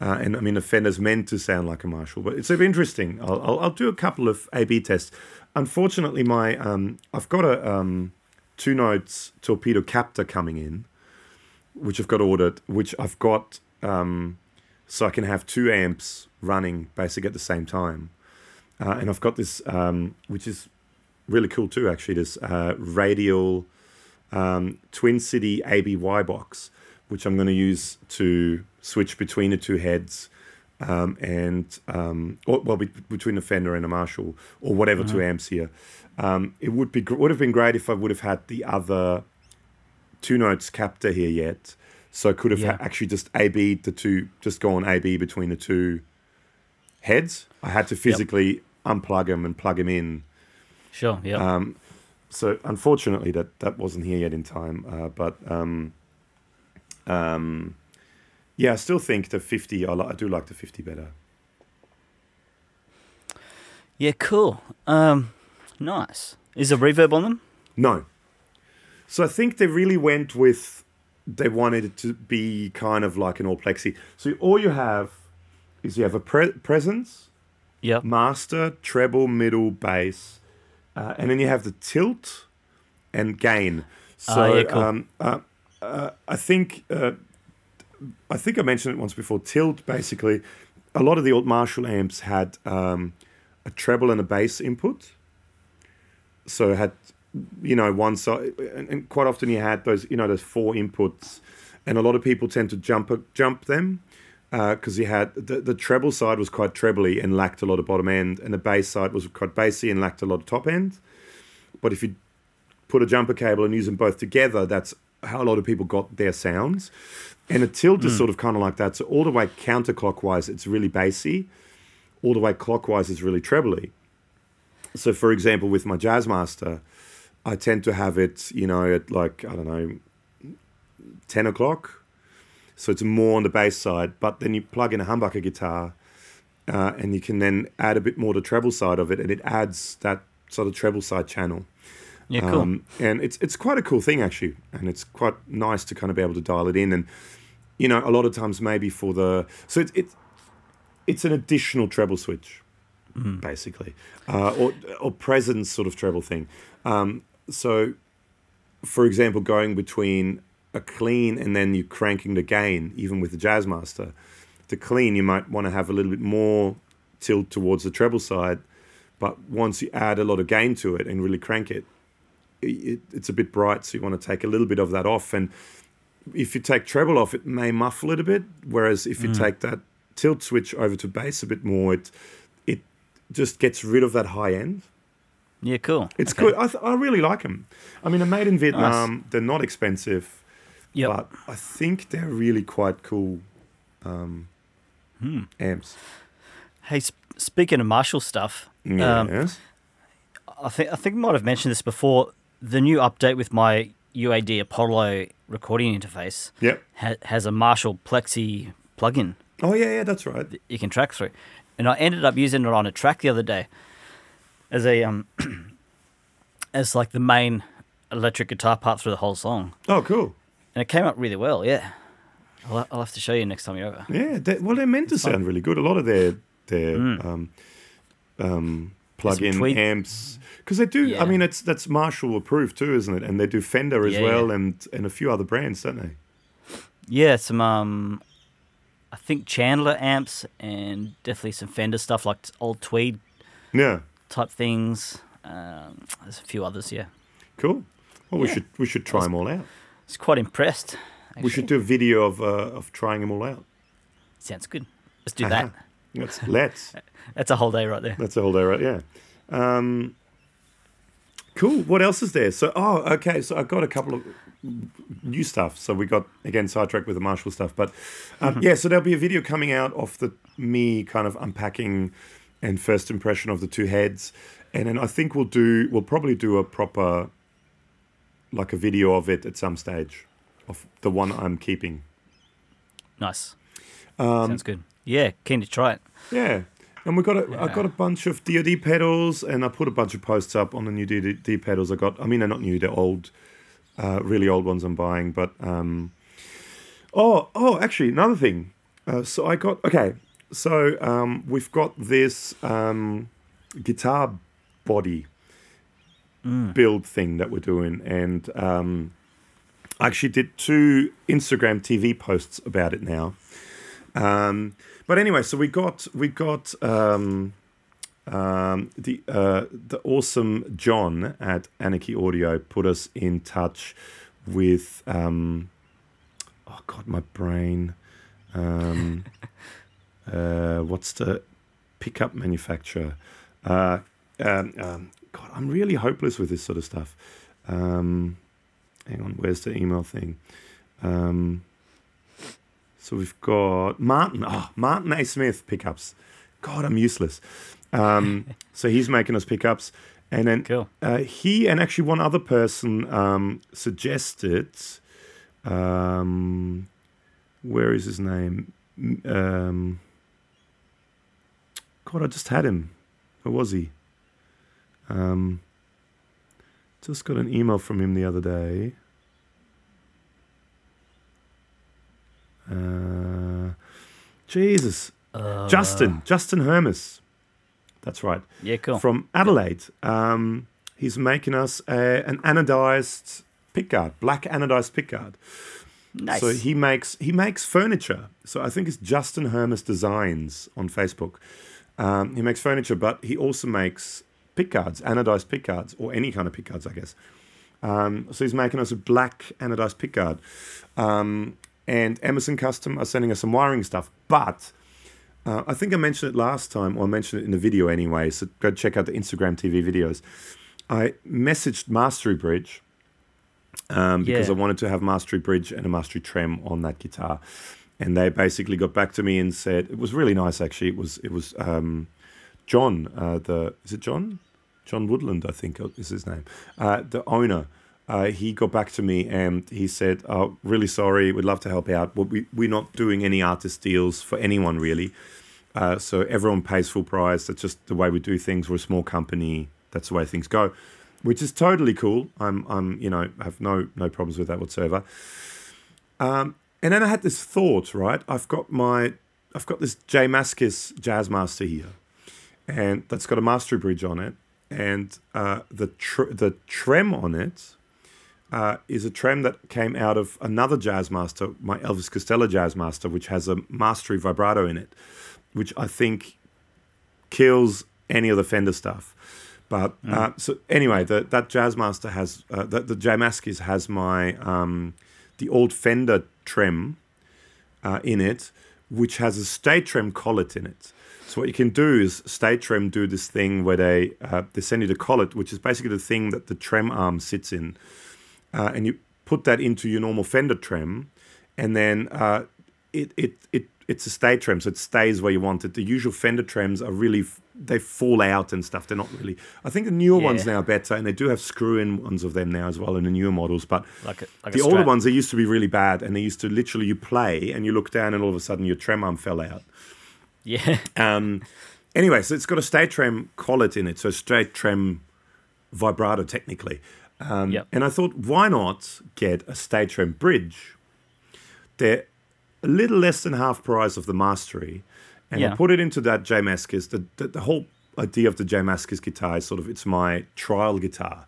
Uh, and I mean, a Fender's meant to sound like a Marshall, but it's interesting. I'll, I'll, I'll do a couple of A B tests. Unfortunately, my um, I've got a um, two notes torpedo captor coming in, which I've got ordered, which I've got um, so I can have two amps running basically at the same time, uh, and I've got this um, which is really cool too. Actually, this uh, radial um, Twin City A B Y box, which I'm going to use to switch between the two heads. Um, and, um, or, well, be, between a Fender and a Marshall or whatever mm-hmm. two amps here. Um, it would be would have been great if I would have had the other two notes captor here yet So could have yeah. actually just A B'd the two, just gone A B between the two heads. I had to physically yep. unplug them and plug them in. Sure, yeah. Um, so unfortunately, that, that wasn't here yet in time. Uh, but um, um, yeah, I still think the fifty, I, li- I do like the fifty better. Yeah, cool. Um, nice. Is there reverb on them? No. So I think they really went with... They wanted it to be kind of like an all plexi. So all you have is you have a pre- presence, yep. master, treble, middle, bass, uh, and then you have the tilt and gain. So uh, yeah, cool. um, uh, uh, I think uh, I think I mentioned it once before. Tilt, basically, a lot of the old Marshall amps had um, a treble and a bass input. So it had... you know, one side, and quite often you had those, you know, those four inputs, and a lot of people tend to jump jump them because uh, you had the, the treble side was quite trebly and lacked a lot of bottom end, and the bass side was quite bassy and lacked a lot of top end. But if you put a jumper cable and use them both together, that's how a lot of people got their sounds. And a tilt mm. is sort of kind of like that. So all the way counterclockwise, it's really bassy. All the way clockwise is really trebly. So, for example, with my Jazzmaster, I tend to have it, you know, at like, I don't know, ten o'clock. So it's more on the bass side. But then you plug in a humbucker guitar uh, and you can then add a bit more to the treble side of it, and it adds that sort of treble side channel. Yeah, cool. Um, and it's it's quite a cool thing, actually. And it's quite nice to kind of be able to dial it in. And, you know, a lot of times maybe for the... So it's, it's, it's an additional treble switch, mm. basically, uh, or, or presence sort of treble thing. Um, So, for example, going between a clean and then you cranking the gain, even with the Jazzmaster, the clean you might want to have a little bit more tilt towards the treble side, but once you add a lot of gain to it and really crank it, it it's a bit bright, so you want to take a little bit of that off. And if you take treble off, it may muffle it a bit, whereas if mm. you take that tilt switch over to bass a bit more, it it just gets rid of that high end. Yeah, cool. It's okay. good. I th- I really like them. I mean, they're made in Vietnam. Nice. They're not expensive, yep. but I think they're really quite cool um, hmm. amps. Hey, sp- speaking of Marshall stuff, yeah, um, yes. I think I think I might have mentioned this before. The new update with my U A D Apollo recording interface yep. ha- has a Marshall Plexi plugin. Oh yeah, yeah, that's right. That you can track through, and I ended up using it on a track the other day. As a um, as like the main electric guitar part through the whole song. Oh, cool! And it came up really well. Yeah, I'll, I'll have to show you next time you're over. Yeah, they, well, they're meant to sound really good. A lot of their their mm. um, um, plug-in tweed- amps, because they do. Yeah. I mean, it's that's Marshall approved too, isn't it? And they do Fender as yeah, well, yeah. and and a few other brands, don't they? Yeah, some um, I think Chandler amps, and definitely some Fender stuff like old Tweed. Yeah. Type things. Um, there's a few others, yeah. Cool. Well, yeah. we should we should try was, them all out. I was quite impressed. Actually. We should do a video of uh, of trying them all out. Sounds good. Let's do uh-huh. that. Let's. let's. That's a whole day right there. That's a whole day right. Yeah. Um, cool. What else is there? So, oh, okay. So I got a couple of new stuff. So we got again sidetracked with the Marshall stuff, but um, mm-hmm. yeah. So there'll be a video coming out of the me kind of unpacking. And first impression of the two heads, and then I think we'll do we'll probably do a proper, like a video of it at some stage, of the one I'm keeping. Nice, um, sounds good. Yeah, keen to try it. Yeah, and we got a, yeah. I got a bunch of D O D pedals, and I put a bunch of posts up on the new D O D pedals I got. I mean, they're not new; they're old, uh, really old ones I'm buying. But um, oh, oh, actually, another thing. Uh, so I got okay. So um, we've got this um, guitar body mm. build thing that we're doing, and um, I actually did two Instagram T V posts about it now. Um, but anyway, so we got we got um, um, the uh, the awesome John at Anarchy Audio put us in touch with um, oh god, my brain. Um, Uh, what's the pickup manufacturer? Uh, um, um, God, I'm really hopeless with this sort of stuff. Um, hang on, where's the email thing? Um, So we've got Martin. Oh, Martin A. Smith pickups. God, I'm useless. Um, so he's making us pickups. And then cool. uh, he and actually one other person um, suggested, um, where is his name? Um, God, I just had him. Where was he? Um, just got an email from him the other day. Uh, Jesus. Uh. Justin. Justin Hermes. That's right. Yeah, cool. From Adelaide. Um, he's making us a, an anodized pickguard, black anodized pickguard. Nice. So he makes he makes furniture. So I think it's Justin Hermes Designs on Facebook. Um, he makes furniture, but he also makes pickguards, anodized pickguards, or any kind of pickguards, I guess. Um, so he's making us a black anodized pickguard. Um, and Emerson Custom are sending us some wiring stuff, but... Uh, I think I mentioned it last time, or I mentioned it in the video anyway, so go check out the Instagram T V videos. I messaged Mastery Bridge um, because yeah. I wanted to have Mastery Bridge and a Mastery Trem on that guitar. And they basically got back to me and said, it was really nice actually, it was it was um, John, uh, the is it John? John Woodland, I think is his name, uh, the owner. Uh, he got back to me and he said, oh, really sorry, we'd love to help out. But we, we're not doing any artist deals for anyone, really. Uh, so everyone pays full price. That's just the way we do things. We're a small company. That's the way things go, which is totally cool. I'm, I'm, you know, I have no no problems with that whatsoever. Um, and then I had this thought, right? I've got my, I've got this Jay Mascis Jazz Master here, and that's got a Mastery Bridge on it, and uh, the tr- the trem on it. Uh, is a trem that came out of another Jazz Master, my Elvis Costello Jazz Master, which has a Mastery vibrato in it, which I think kills any of the Fender stuff. But mm. uh, so anyway, the, that Jazz Master has uh, the, the Jay Mascis has my um, the old Fender trem uh, in it, which has a state trem collet in it. So what you can do is state trem do this thing where they uh, they send you the collet, which is basically the thing that the trem arm sits in. Uh, and you put that into your normal Fender trem, and then uh, it it it it's a stay trem, so it stays where you want it. The usual Fender trems are really, they fall out and stuff. They're not really, I think the newer yeah. ones now are better, and they do have screw-in ones of them now as well in the newer models, but like a, like the older ones, they used to be really bad, and they used to literally, you play, and you look down, and all of a sudden your trem arm fell out. Yeah. um. Anyway, so it's got a stay trem collet in it, so straight trem vibrato technically. Um, yep. And I thought, why not get a state trem bridge? They're a little less than half price of the Mastery. And yeah. I put it into that Jay Mascis. The, the, the whole idea of the Jay Mascis guitar is sort of, it's my trial guitar.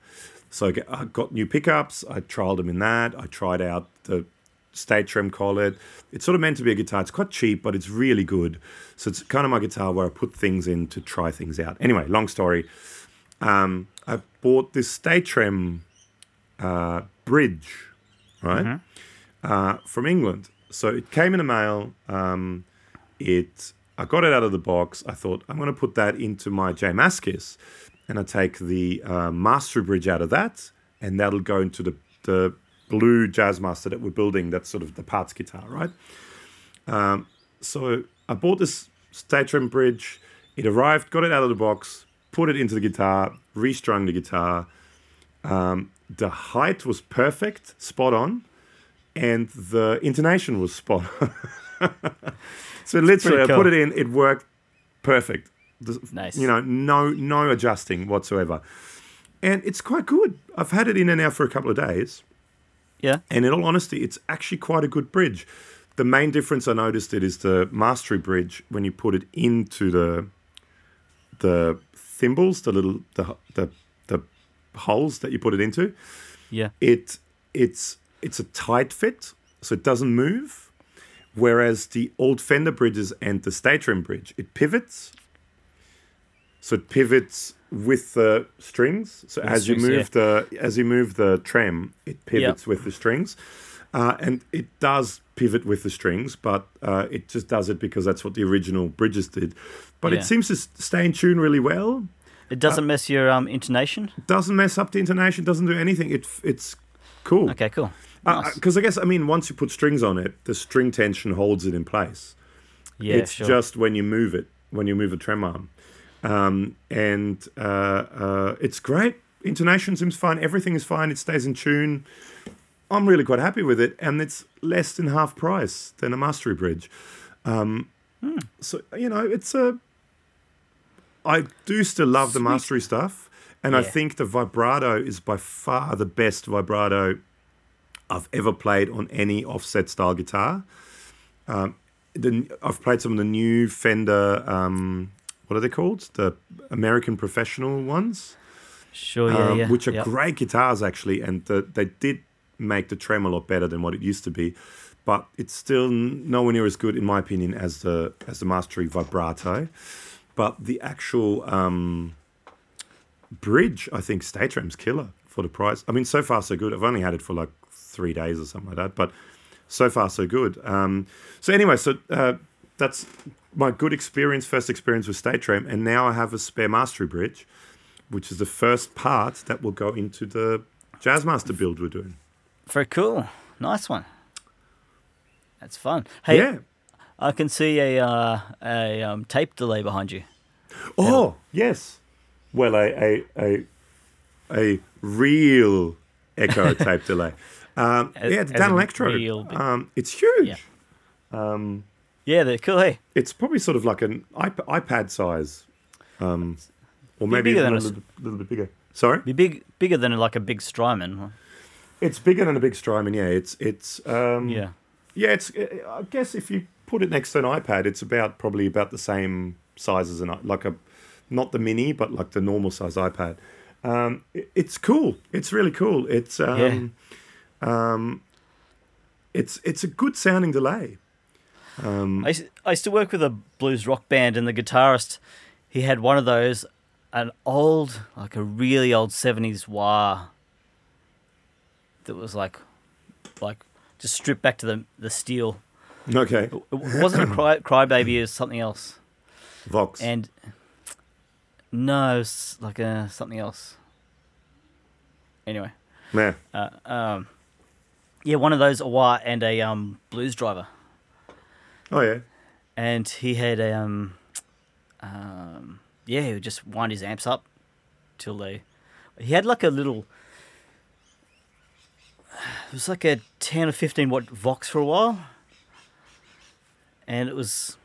So I, get, I got new pickups. I trialed them in that. I tried out the state trem collet. It's sort of meant to be a guitar. It's quite cheap, but it's really good. So it's kind of my guitar where I put things in to try things out. Anyway, long story. Um, I bought this state trem uh, bridge, right, mm-hmm. uh, from England. So it came in the mail. Um, it I got it out of the box. I thought, I'm going to put that into my Jay Mascis, and I take the uh, Mastery Bridge out of that, and that'll go into the, the blue Jazz Master that we're building. That's sort of the parts guitar, right? Um, so I bought this state trem bridge. It arrived, got it out of the box, put it into the guitar, restrung the guitar. Um, the height was perfect, spot on, and the intonation was spot on. So literally, I cool. put it in, it worked perfect. The, nice. You know, no no adjusting whatsoever. And it's quite good. I've had it in and out for a couple of days. Yeah. And in all honesty, it's actually quite a good bridge. The main difference I noticed it is the Mastery Bridge, when you put it into the the... thimbles, the little the, the the holes that you put it into. Yeah. It it's it's a tight fit, so it doesn't move. Whereas the old Fender bridges and the state trem bridge, it pivots. So it pivots with the strings. So with as strings, you move yeah. the as you move the trem, it pivots yep. with the strings. Uh, and it does pivot with the strings, but uh, it just does it because that's what the original bridges did. But yeah. it seems to stay in tune really well. It doesn't uh, mess your um, intonation? Doesn't mess up the intonation, doesn't do anything. It, it's cool. Okay, cool. Because nice. uh, I guess, I mean, once you put strings on it, the string tension holds it in place. Yeah, it's sure. just when you move it, when you move a trem arm. Um, and uh, uh, it's great. Intonation seems fine. Everything is fine. It stays in tune. I'm really quite happy with it. And it's less than half price than a Mastery Bridge. Um, mm. So, you know, it's a... I do still love Sweet. the Mastery stuff. And yeah. I think the vibrato is by far the best vibrato I've ever played on any offset style guitar. Um, the, I've played some of the new Fender... Um, what are they called? The American Professional ones. Sure, yeah, um, yeah. Which are yep. great guitars, actually. And the, they did make the trem a lot better than what it used to be. But it's still nowhere near as good, in my opinion, as the as the Mastery vibrato. But the actual um, bridge, I think, stage trem's killer for the price. I mean, so far, so good. I've only had it for like three days or something like that. But so far, so good. Um, so anyway, so uh, that's... my good experience, first experience with State Tram, and now I have a spare Mastery Bridge, which is the first part that will go into the Jazzmaster build we're doing. Very cool. Nice one. That's fun. Hey, yeah. I can see a uh, a um, tape delay behind you. Oh, Adam. yes. Well, a, a, a, a real echo tape delay. Um, as, yeah, it's Dan Electro. Um, it's huge. Yeah. Um, Yeah, they're cool, hey? It's probably sort of like an iP- iPad size. Um, or maybe even a, a little, little bit bigger. Sorry? Be big, bigger than like a big Strymon. Huh? It's bigger than a big Strymon, yeah. It's, it's, um, yeah. Yeah, it's, I guess if you put it next to an iPad, it's about probably about the same size as an, like a, not the mini, but like the normal size iPad. Um, it, it's cool. It's really cool. It's, um, yeah. um, it's, it's a good sounding delay. Um, I, used to, I used to work with a blues rock band, and the guitarist, he had one of those, an old, like a really old seventies wah that was like, like just stripped back to the the steel. Okay. It, it wasn't a cry, Crybaby, it was something else. Vox. And no, it's like a, something else. Anyway. Yeah. Uh, um, yeah, one of those, a wah and a um, blues driver. Oh, yeah. And he had, um, um, yeah, he would just wind his amps up till they... He had like a little... It was like a ten or fifteen watt Vox for a while. And it was...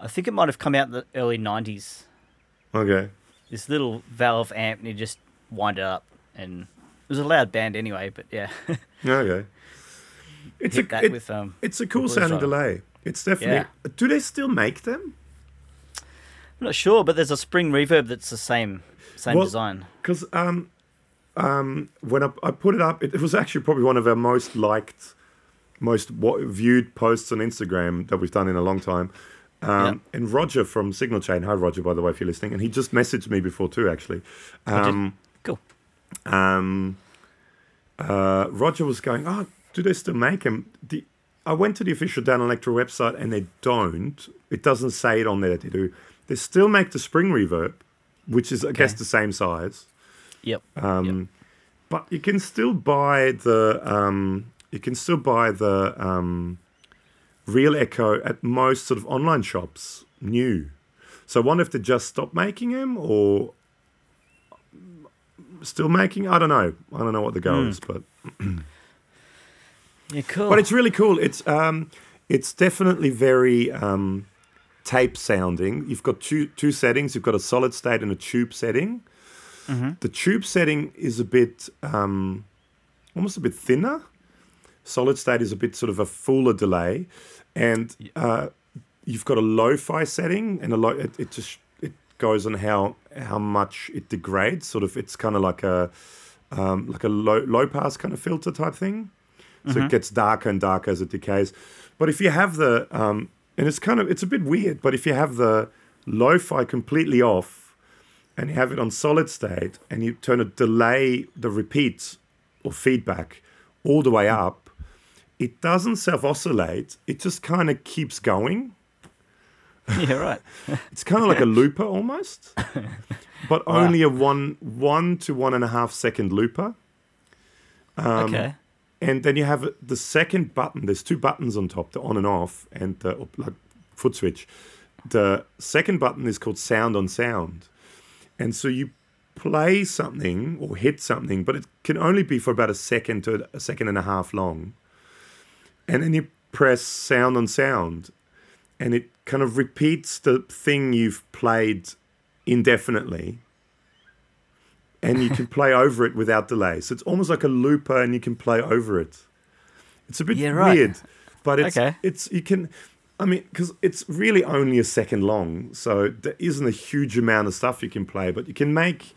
I think it might have come out in the early nineties. Okay. This little valve amp, and he just wind it up. And it was a loud band anyway, but yeah. Okay. It's a, it, with, um, it's a cool sounding delay. It's definitely... Yeah. Do they still make them? I'm not sure, but there's a spring reverb that's the same same well, design. Because um, um, when I, I put it up, it, it was actually probably one of our most liked, most viewed posts on Instagram that we've done in a long time. Um, yeah. And Roger from Signal Chain, hi Roger, by the way, if you're listening, and he just messaged me before too, actually. Um, cool. Um, uh, Roger was going, oh, do they still make them? The, I went to the official Dan Electro website and they don't. It doesn't say it on there that they do. They still make the spring reverb, which is, okay. I guess, the same size. Yep. Um, yep. But you can still buy the um, you can still buy the um, Real Echo at most sort of online shops new. So I wonder if they just stopped making them or still making. I don't know. I don't know what the goal mm. is, but. Yeah, cool. But it's really cool. It's um, it's definitely very um, tape sounding. You've got two two settings. You've got a solid state and a tube setting. Mm-hmm. The tube setting is a bit um, almost a bit thinner. Solid state is a bit sort of a fuller delay, and uh, you've got a lo-fi setting and a lo. It, it just it goes on how how much it degrades. Sort of, it's kind of like a um, like a low low pass kind of filter type thing. So mm-hmm. it gets darker and darker as it decays. But if you have the, um, and it's kind of, it's a bit weird, but if you have the lo-fi completely off and you have it on solid state and you turn a delay, the repeats or feedback all the way up, it doesn't self-oscillate. It just kind of keeps going. Yeah, right. It's kind of like a looper almost, but wow. only a one, one to one and a half second looper. Um, okay. And then you have the second button. There's two buttons on top, the on and off, and the like foot switch. The second button is called sound on sound. And so you play something or hit something, but it can only be for about a second to a second and a half long. And then you press sound on sound, and it kind of repeats the thing you've played indefinitely. And you can play over it without delay. So it's almost like a looper, and you can play over it. It's a bit yeah, right. weird, but it's okay. it's you can. I mean, because it's really only a second long, so there isn't a huge amount of stuff you can play, but you can make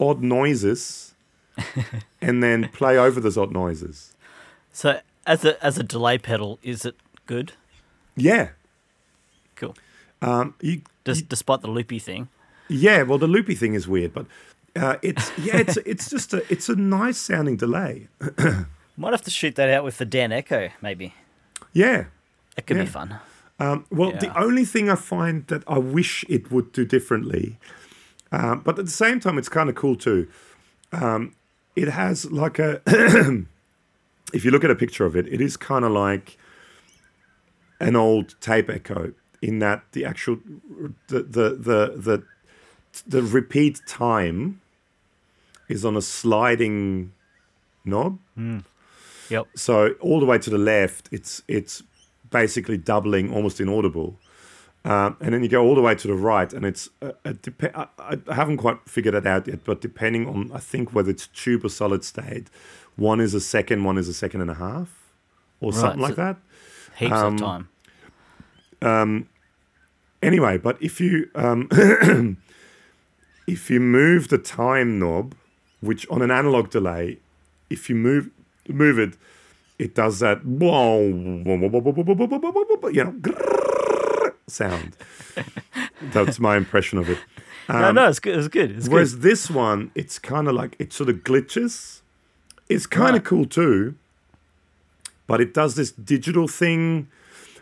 odd noises and then play over those odd noises. So as a as a delay pedal, is it good? Yeah. Cool. Um, you, Des, you, despite the loopy thing. Yeah, well, the loopy thing is weird, but. Uh, it's yeah, it's it's just a it's a nice sounding delay. Might have to shoot that out with the Dan Echo, maybe. Yeah, it could yeah. be fun. Um, well, yeah. the only thing I find that I wish it would do differently, uh, but at the same time, it's kind of cool too. Um, it has like a if you look at a picture of it, it is kind of like an old tape echo in that the actual the the the, the the repeat time is on a sliding knob. Mm. Yep. So all the way to the left, it's it's basically doubling, almost inaudible. Um, and then you go all the way to the right, and it's a, a dep- I, I haven't quite figured it out yet, but depending on, I think, whether it's tube or solid state, one is a second, one is a second and a half, or right, something so like that. Heaps um, of time. Um. Anyway, but if you... Um, if you move the time knob, which on an analog delay, if you move move it, it does that whoa, you know, sound. That's my impression of it. Um, no, no, it's good. It's good. It's whereas good. This one, it's kind of like it sort of glitches. It's kind of right. cool too, but it does this digital thing.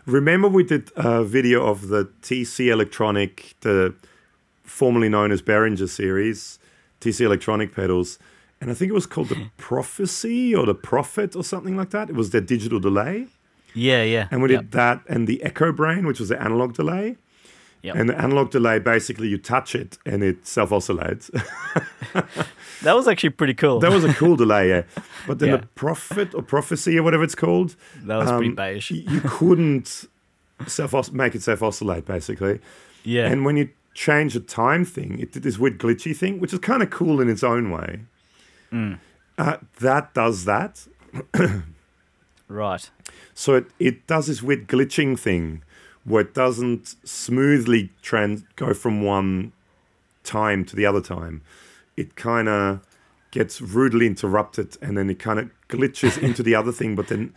Remember, we did a video of the T C Electronic, the formerly known as Behringer series, T C Electronic pedals, and I think it was called the Prophecy or the Prophet or something like that. It was their digital delay. Yeah, yeah. And we yep. did that and the Echo Brain, which was the analog delay. Yep. And the analog delay, basically you touch it and it self-oscillates. That was actually pretty cool. That was a cool delay, yeah. But then yeah. the Prophet or Prophecy or whatever it's called. That was um, pretty beige. You couldn't self make it self-oscillate, basically. Yeah. And when you change the time thing, it did this weird glitchy thing, which is kind of cool in its own way. Mm. Uh, that does that. Right. So it, it does this weird glitching thing where it doesn't smoothly trans- go from one time to the other time. It kind of gets rudely interrupted and then it kind of glitches into the other thing, but then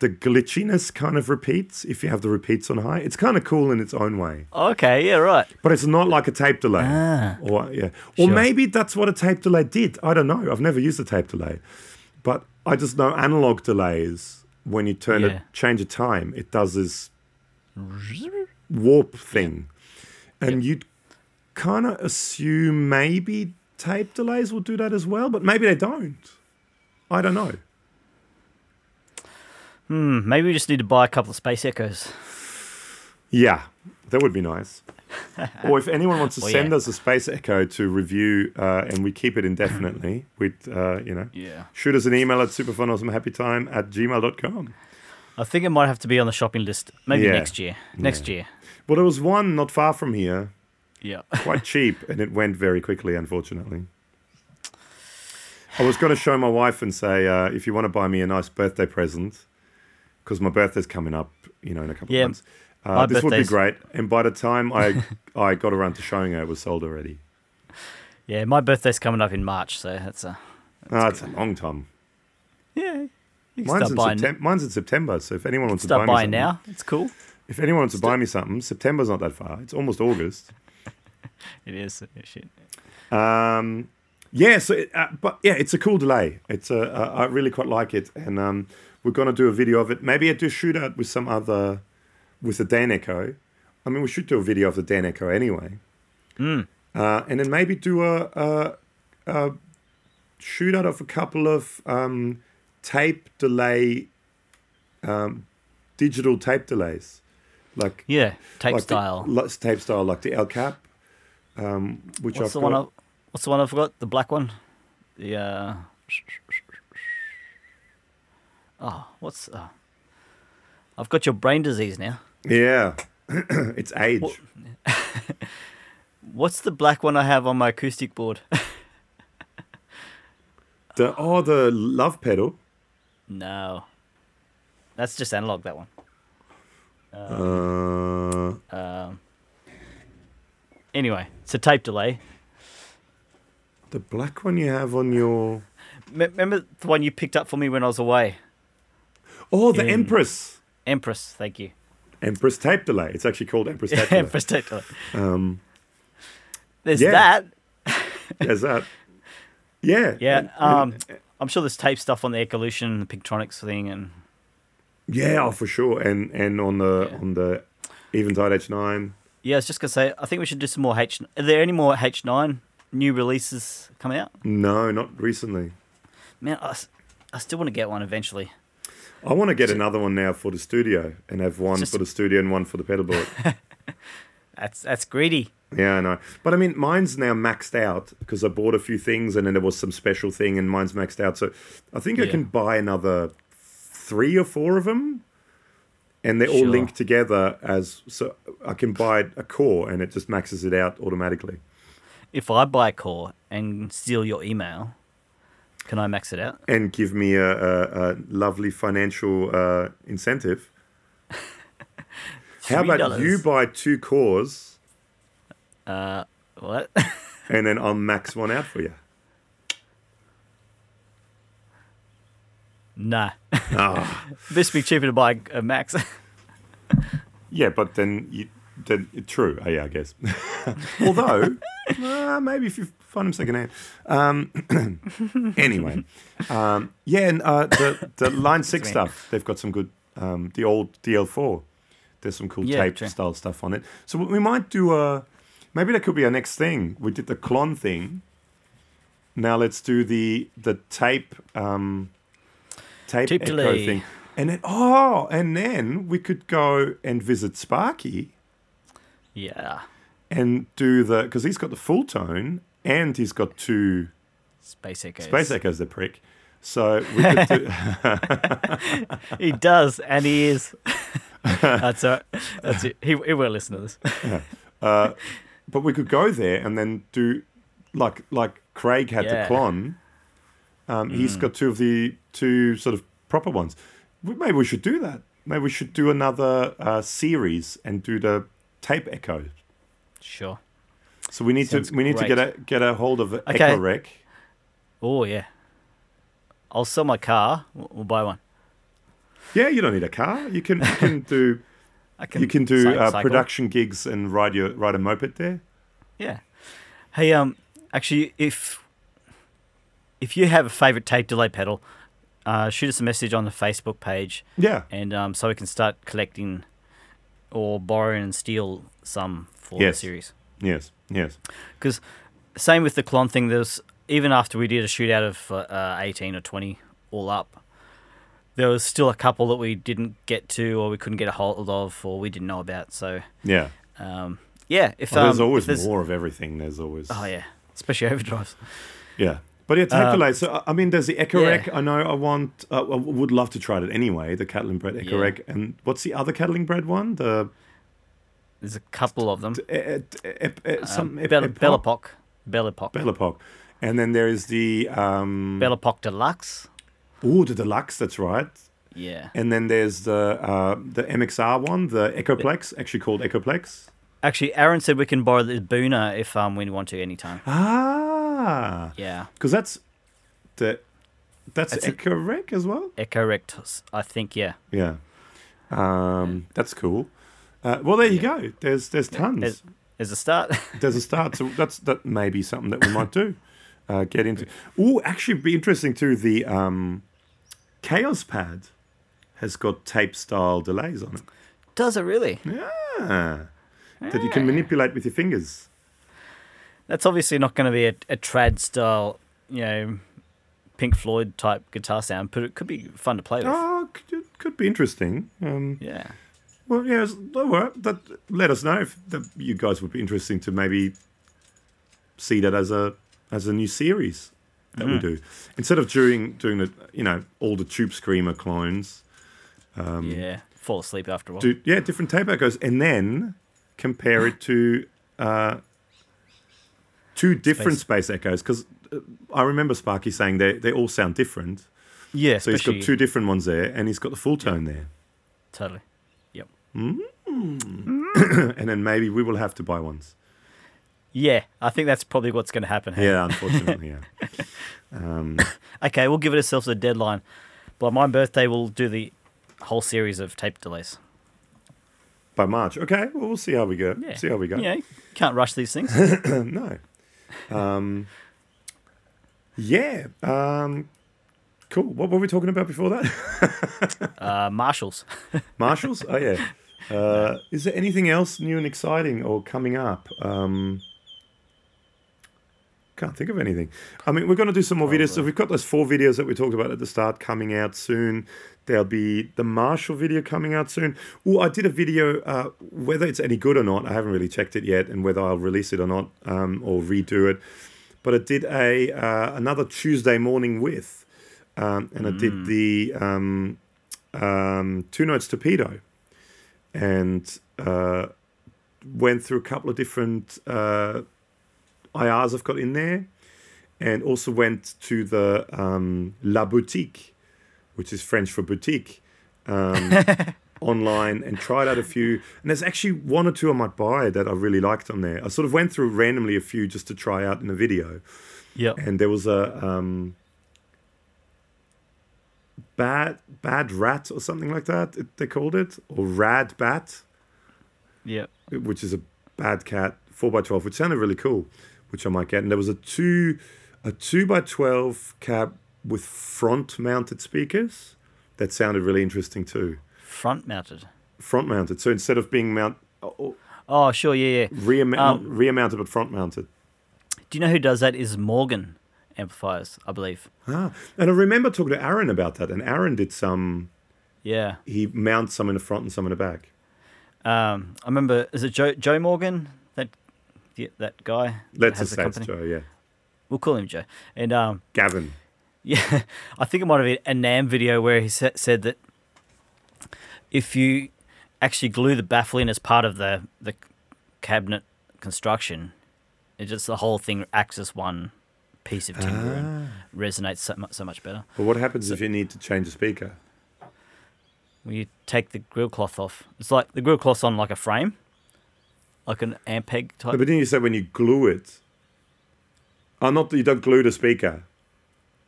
the glitchiness kind of repeats if you have the repeats on high. It's kind of cool in its own way. Okay, yeah, right. But it's not like a tape delay. Ah, or yeah. Or sure. maybe that's what a tape delay did. I don't know. I've never used a tape delay. But I just know analog delays, when you turn yeah. a change of time, it does this warp thing. Yeah. And yeah. you'd kind of assume maybe tape delays will do that as well, but maybe they don't. I don't know. Hmm, maybe we just need to buy a couple of Space Echoes. Yeah, that would be nice. Or if anyone wants to well, send yeah. us a Space Echo to review uh, and we keep it indefinitely, we'd, uh, you know, yeah. shoot us an email at superfunawesomehappytime at gmail dot com. I think it might have to be on the shopping list. Maybe yeah. next year. Next yeah. year. Well, there was one not far from here. Yeah. Quite cheap, and it went very quickly, unfortunately. I was going to show my wife and say, uh, if you want to buy me a nice birthday present, because my birthday's coming up, you know, in a couple yeah, of months. Uh, this would be great. And by the time I I got around to showing her, it was sold already. Yeah, my birthday's coming up in March, so that's a... That's, uh, that's a long time. Yeah. You can mine's, start in buying... Septem- mine's in September, so if anyone wants to buy me something... Start buying now. It's cool. If anyone wants start... to buy me something, September's not that far. It's almost August. It is. Shit. Um, yeah, so... It, uh, but, yeah, it's a cool delay. It's a, uh, I really quite like it, and... Um, we're going to do a video of it. Maybe I do a shootout with some other, with the Dan Echo. I mean, we should do a video of the Dan Echo anyway. Mm. Uh, and then maybe do a, a, a shootout of a couple of um, tape delay, um, digital tape delays, like yeah, tape like style, the, like, tape style, like the L Cap, um, which what's I've the got. One I, what's the one I forgot? The black one. The uh... oh, what's uh... I've got your brain disease now. Yeah, it's age. What... what's the black one I have on my acoustic board? The oh, the love pedal. No, that's just analog. That one. Um, uh, um. Anyway, it's a tape delay. The black one you have on your. Remember the one you picked up for me when I was away. Oh, the In... Empress. Empress, thank you. Empress tape delay. It's actually called Empress tape delay. Empress tape delay. Um, There's yeah. that. There's that. Yeah. Yeah. Um, I'm sure there's tape stuff on the Ecolution and the Pictronics thing and yeah, oh, for sure. And and on the yeah. on the Eventide H nine. Yeah, I was just gonna say I think we should do some more H are there any more H nine new releases coming out? No, not recently. Man, I, I still want to get one eventually. I want to get so, another one now for the studio and have one just, for the studio and one for the pedal board. That's that's greedy. Yeah, I know. But I mean, mine's now maxed out because I bought a few things and then there was some special thing and mine's maxed out. So I think yeah. I can buy another three or four of them and they're sure. all linked together as so I can buy a core and it just maxes it out automatically. If I buy a core and steal your email, can I max it out? And give me a, a, a lovely financial uh, incentive. How about you buy two cores? Uh, what? And then I'll max one out for you. Nah. Oh. This would be cheaper to buy a max. Yeah, but then, you, then true. Oh, yeah, I guess. Although, uh, maybe if you find them secondhand. Um, anyway, um, yeah, and uh, the the Line Six stuff. They've got some good. Um, the old D L four. There's some cool yeah, tape true. style stuff on it. So we might do a. Maybe that could be our next thing. We did the Klon thing. Now let's do the the tape um, tape Tip echo delay. thing, and then oh, and then we could go and visit Sparky. Yeah. And do the because he's got the full tone and he's got two space echoes. Space echoes, the prick. So we could do. He does, and he is. That's all right. That's it. He, he will listen to this. Yeah. Uh, but we could go there and then do, like like Craig had yeah. the Klon. Um, mm. He's got two of the two sort of proper ones. Maybe we should do that. Maybe we should do another uh, series and do the tape echo. Sure. So we need Sounds to we need great. to get a get a hold of okay. Echo Rec. Oh yeah. I'll sell my car. We'll buy one. Yeah, you don't need a car. You can you can do. Can you can do uh, production gigs and ride your ride a moped there. Yeah. Hey, um, actually, if if you have a favorite tape delay pedal, uh, shoot us a message on the Facebook page. Yeah. And um, so we can start collecting or borrowing and steal some for yes. the series. Yes. Yes. Because same with the Klon thing. There's even after we did a shootout of uh, eighteen or twenty all up. There was still a couple that we didn't get to or we couldn't get a hold of or we didn't know about. So yeah. Um, yeah. If, well, there's um, always if there's... more of everything. There's always... Oh, yeah. Especially overdrives. Yeah. But yeah, tape uh, delay. So, I mean, there's the Echo yeah. Rec. I know I want... Uh, I would love to try it anyway, the Catling Bread Echo yeah. Rec. And what's the other Catling Bread one? The There's a couple of them. E- e- e- some um, e- Bell- Belle Epoque. Belle Epoque. Belle Epoque. And then there is the... Um, Belle Epoque Deluxe. Oh, the Deluxe, that's right. Yeah. And then there's the uh, the M X R one, the Echoplex, actually called Echoplex. Actually, Aaron said we can borrow the Booner if um, we want to anytime. Ah. Yeah. Because that's the that's, that's Echo Rec as well? Echo Rec, I think, yeah. Yeah. Um, that's cool. Uh, well, there you yeah. go. There's there's tons. There's, there's a start. There's a start. So that's that may be something that we might do. Uh, get into. Oh, actually, it'd be interesting too. The... Um, Chaos Pad has got tape-style delays on it. Does it really? Yeah. yeah. That you can manipulate with your fingers. That's obviously not going to be a, a trad-style, you know, Pink Floyd type guitar sound, but it could be fun to play with. Oh, it could be interesting. Um, yeah. Well, yeah, all right. That, let us know if the, you guys would be interesting to maybe see that as a as a new series that mm-hmm. we do instead of doing doing the you know all the Tube Screamer clones. Um, yeah, fall asleep after a while. Do, yeah, different tape echoes, and then compare it to uh, two different space, space echoes because I remember Sparky saying they they all sound different. Yeah, so he's got two different ones there, and he's got the full tone yeah. there. Totally. Yep. Mm. And then maybe we will have to buy ones. Yeah, I think that's probably what's going to happen. Hey? Yeah, unfortunately, yeah. Um, okay, we'll give ourselves a deadline. By my birthday, we'll do the whole series of tape delays. By March, okay. Well, we'll see how we go. Yeah. See how we go. Yeah, you can't rush these things. No. Um, yeah. Um, cool. What were we talking about before that? uh, Marshalls. Marshalls? Oh, yeah. Uh, is there anything else new and exciting or coming up? Um, can't think of anything. I mean, we're going to do some more Probably. videos. So we've got those four videos that we talked about at the start coming out soon. There'll be the Marshall video coming out soon. Oh, I did a video, uh, whether it's any good or not. I haven't really checked it yet and whether I'll release it or not um, or redo it. But I did a uh, another Tuesday morning with, um, and mm. I did the um, um, Two Notes Torpedo. And uh, went through a couple of different uh, I Rs I've got in there, and also went to the um, La Boutique, which is French for boutique, um, online, and tried out a few. And there's actually one or two I might buy that I really liked on there. I sort of went through randomly a few just to try out in a video. Yeah. And there was a um, Bad bad rat or something like that, it, they called it, or rad bat, yeah, which is a bad cat four by twelve, which sounded really cool, which I might get. And there was a two a two by twelve cab with front mounted speakers that sounded really interesting too. Front mounted, front mounted. So instead of being mount, oh, oh sure, yeah, yeah, rear um, rear mounted but front mounted. Do you know who does that? Is Morgan Amplifiers, I believe. Ah, and I remember talking to Aaron about that, and Aaron did some. Yeah, he mounts some in the front and some in the back. Um, I remember. Is it Joe, Joe Morgan? That yeah, that guy. Let's just say it's Joe. Yeah, we'll call him Joe. And um, Gavin. Yeah, I think it might have been a N A M video where he sa- said that if you actually glue the baffle in as part of the the cabinet construction, it just the whole thing acts as one piece of timber ah. and resonates so much, so much better. But what happens so, if you need to change a speaker? Well, you take the grill cloth off. It's like the grill cloth's on like a frame, like an Ampeg type. No, but didn't you say when you glue it? Oh, not that you don't glue the speaker.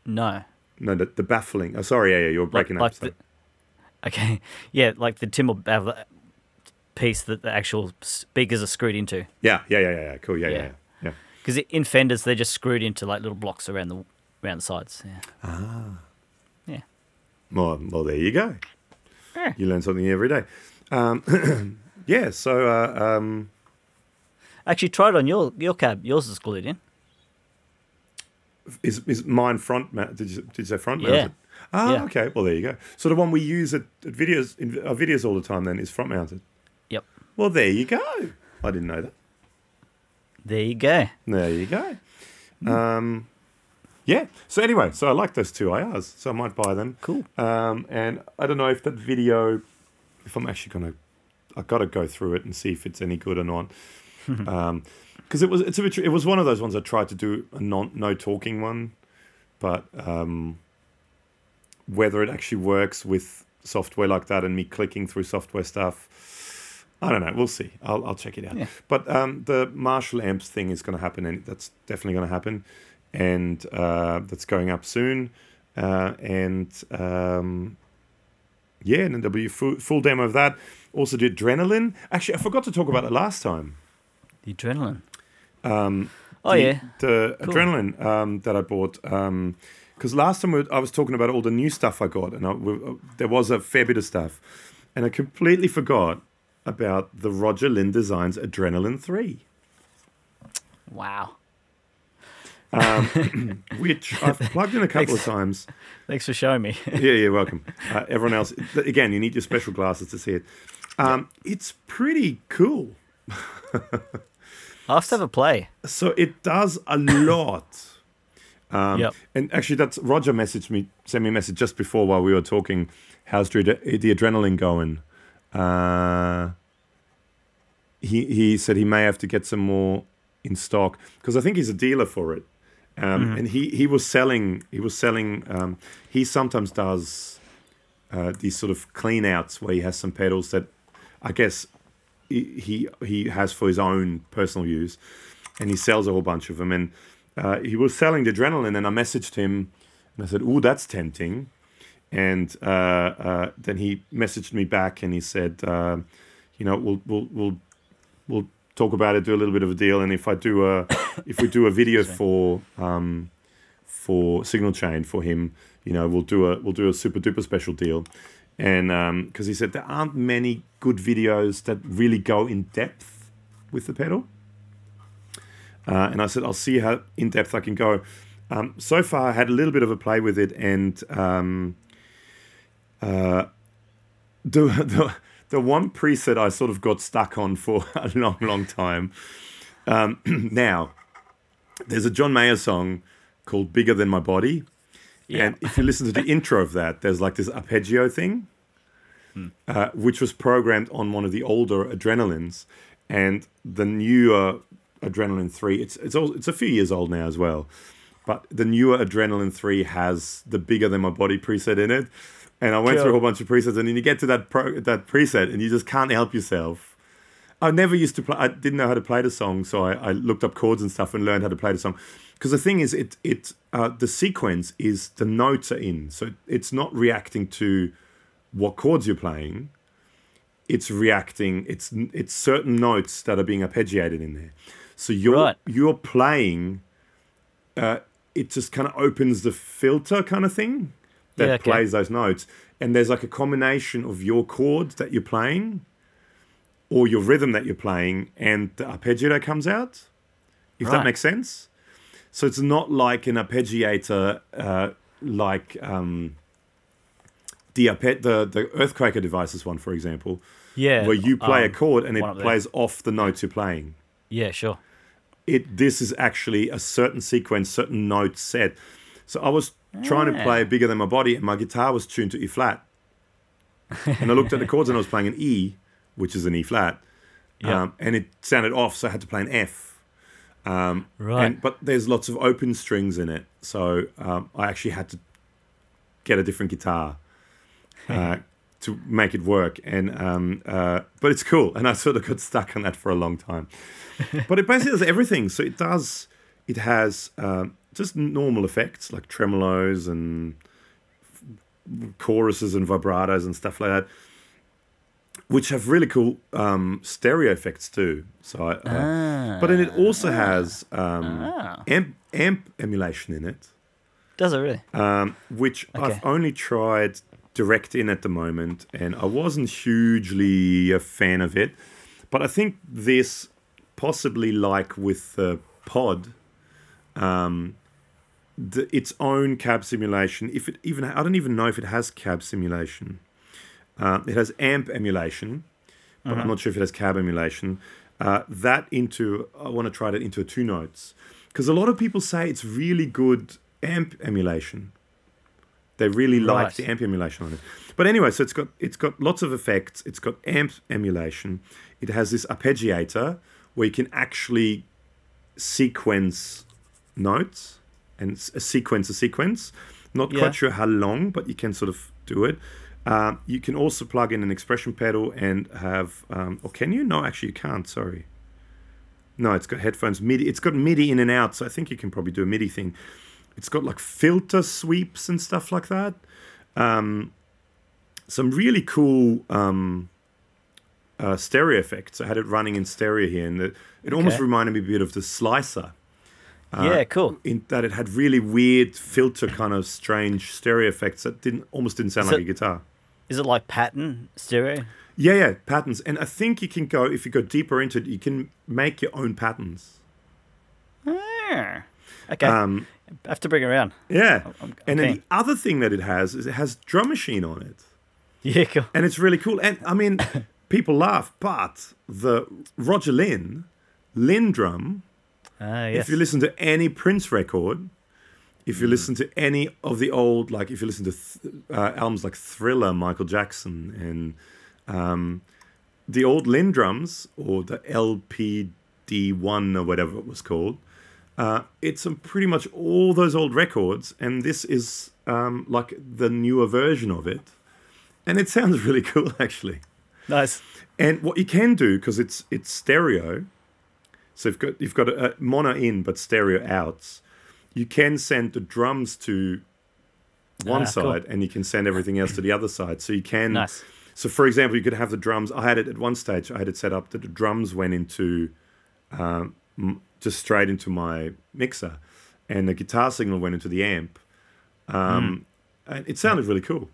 No. No, the, the baffling. Oh, sorry, yeah, yeah, you were breaking like, up. Like the, okay, yeah, like the timber baffle piece that the actual speakers are screwed into. Yeah, yeah, yeah, yeah, yeah. Cool, yeah, yeah, yeah. yeah. Because in Fenders, they're just screwed into like little blocks around the around the sides. Yeah. Ah. Yeah. Well, well, there you go. Yeah. You learn something every day. Um, yeah. So. Uh, um, Actually, try it on your your cab. Yours is glued in. Is is mine front? Ma- did you did you say front? Mounted? Yeah. Ah, yeah. Okay. Well, there you go. So the one we use at, at videos in our videos all the time then is front mounted. Yep. Well, there you go. I didn't know that. There you go. There you go. Um, yeah. So anyway, so I like those two I Rs, so I might buy them. Cool. Um, and I don't know if that video, if I'm actually gonna, I gotta go through it and see if it's any good or not. Um, because it was it's a bit, it was one of those ones I tried to do a non no talking one, but um, whether it actually works with software like that and me clicking through software stuff. I don't know. We'll see. I'll I'll check it out. Yeah. But um, the Marshall amps thing is going to happen, and that's definitely going to happen, and uh, that's going up soon. Uh, and um, yeah, and then there'll be a full, full demo of that. Also, the Adrenaline. Actually, I forgot to talk about it last time. The Adrenaline. Um, oh the, yeah. The cool. Adrenaline um, that I bought. Um, because last time we, I was talking about all the new stuff I got, and I, we, uh, there was a fair bit of stuff, and I completely forgot about the Roger Lynn Designs Adrenaline three. Wow. um, which I've plugged in a couple thanks, of times. Thanks for showing me. yeah, you're welcome. Uh, everyone else, again, you need your special glasses to see it. Um, it's pretty cool. I'll have to have a play. So it does a lot. Um, yep. And actually, that's Roger messaged me, sent me a message just before while we were talking. How's the, the adrenaline going? Uh, he he said he may have to get some more in stock because I think he's a dealer for it. Um, mm-hmm. And he, he was selling. He was selling. Um, he sometimes does uh, these sort of clean outs where he has some pedals that I guess he he has for his own personal use, and he sells a whole bunch of them. And Uh, he was selling the adrenaline, and I messaged him, and I said, "Ooh, that's tempting." And uh, uh, then he messaged me back, and he said, uh, "You know, we'll we'll we'll we'll talk about it, do a little bit of a deal, and if I do a if we do a video for um, for Signal Chain for him, you know, we'll do a we'll do a super duper special deal." And because um, he said there aren't many good videos that really go in depth with the pedal. Uh, and I said, I'll see how in-depth I can go. Um, so far, I had a little bit of a play with it. And um, uh, the, the the one preset I sort of got stuck on for a long, long time. Um, now, there's a John Mayer song called Bigger Than My Body. Yeah. And if you listen to the intro of that, there's like this arpeggio thing, hmm. uh, which was programmed on one of the older Adrenalines. And the newer Adrenaline three, it's it's all, it's a few years old now as well, but the newer Adrenaline three has the Bigger Than My Body preset in it, and I went Kill. through a whole bunch of presets, and then you get to that pro, that preset, and you just can't help yourself. I never used to play. I didn't know how to play the song, so I, I looked up chords and stuff and learned how to play the song. Because the thing is, it it uh, the sequence is the notes are in, so it's not reacting to what chords you're playing. It's reacting. It's it's certain notes that are being arpeggiated in there. So you're right. you're playing, uh, it just kind of opens the filter kind of thing that yeah, okay. plays those notes. And there's like a combination of your chord that you're playing or your rhythm that you're playing and the arpeggiator comes out, if right. that makes sense. So it's not like an arpeggiator uh, like um, the, arpe- the the Earthquaker devices one, for example, yeah, where you play um, a chord and it plays off the notes you're playing. Yeah, sure. It this is actually a certain sequence, certain note set. So I was trying ah. to play Bigger Than My Body, and my guitar was tuned to E flat. And I looked at the chords, and I was playing an E, which is an E flat, yep. um, and it sounded off, so I had to play an F. Um, right. And, but there's lots of open strings in it, so um, I actually had to get a different guitar uh, to make it work. And um, uh, but it's cool, and I sort of got stuck on that for a long time. But it basically does everything. So it does, it has uh, just normal effects like tremolos and choruses and vibratos and stuff like that, which have really cool um, stereo effects too. So, uh, ah, but then it also has um, ah. amp, amp emulation in it. Does it really? Um, which okay. I've only tried direct in at the moment, and I wasn't hugely a fan of it. But I think this, possibly like with the pod, um, the, its own cab simulation. If it even, I don't even know if it has cab simulation. Uh, it has amp emulation, but uh-huh. I'm not sure if it has cab emulation. Uh, that into, I want to try that into a Two Notes, because a lot of people say it's really good amp emulation. They really right. like the amp emulation on it. But anyway, so it's got it's got lots of effects. It's got amp emulation. It has this arpeggiator, where you can actually sequence notes and a sequence a sequence. Not yeah. quite sure how long, but you can sort of do it. Um, you can also plug in an expression pedal and have... Um, or can you? No, actually you can't, sorry. No, it's got headphones, MIDI. It's got MIDI in and out, so I think you can probably do a MIDI thing. It's got like filter sweeps and stuff like that. Um, some really cool... Um, Uh, stereo effects. I had it running in stereo here, and it, it almost okay. reminded me a bit of the Slicer. Uh, yeah, cool. In that it had really weird filter, kind of strange stereo effects that didn't almost didn't sound is like it, a guitar. Is it like pattern stereo? Yeah, yeah, patterns. And I think you can go if you go deeper into it, you can make your own patterns. Ah. Okay. Um, I have to bring it around. Yeah. I'm, I'm and then keen. The other thing that it has is it has drum machine on it. Yeah, cool. And it's really cool. And, I mean, people laugh, but the Roger Lynn, Lynn drum, ah, yes. if you listen to any Prince record, if you mm. listen to any of the old, like if you listen to th- uh, albums like Thriller, Michael Jackson, and um, the old Lynn drums, or the L P D one or whatever it was called, uh, it's on pretty much all those old records, and this is um, like the newer version of it. And it sounds really cool, actually. Nice. And what you can do, because it's it's stereo, so you've got you've got a, a mono in but stereo outs. You can send the drums to one ah, side, cool. and you can send everything else to the other side. So you can. Nice. So for example, you could have the drums. I had it at one stage. I had it set up that the drums went into um, just straight into my mixer, and the guitar signal went into the amp. Um, mm. And it sounded really cool.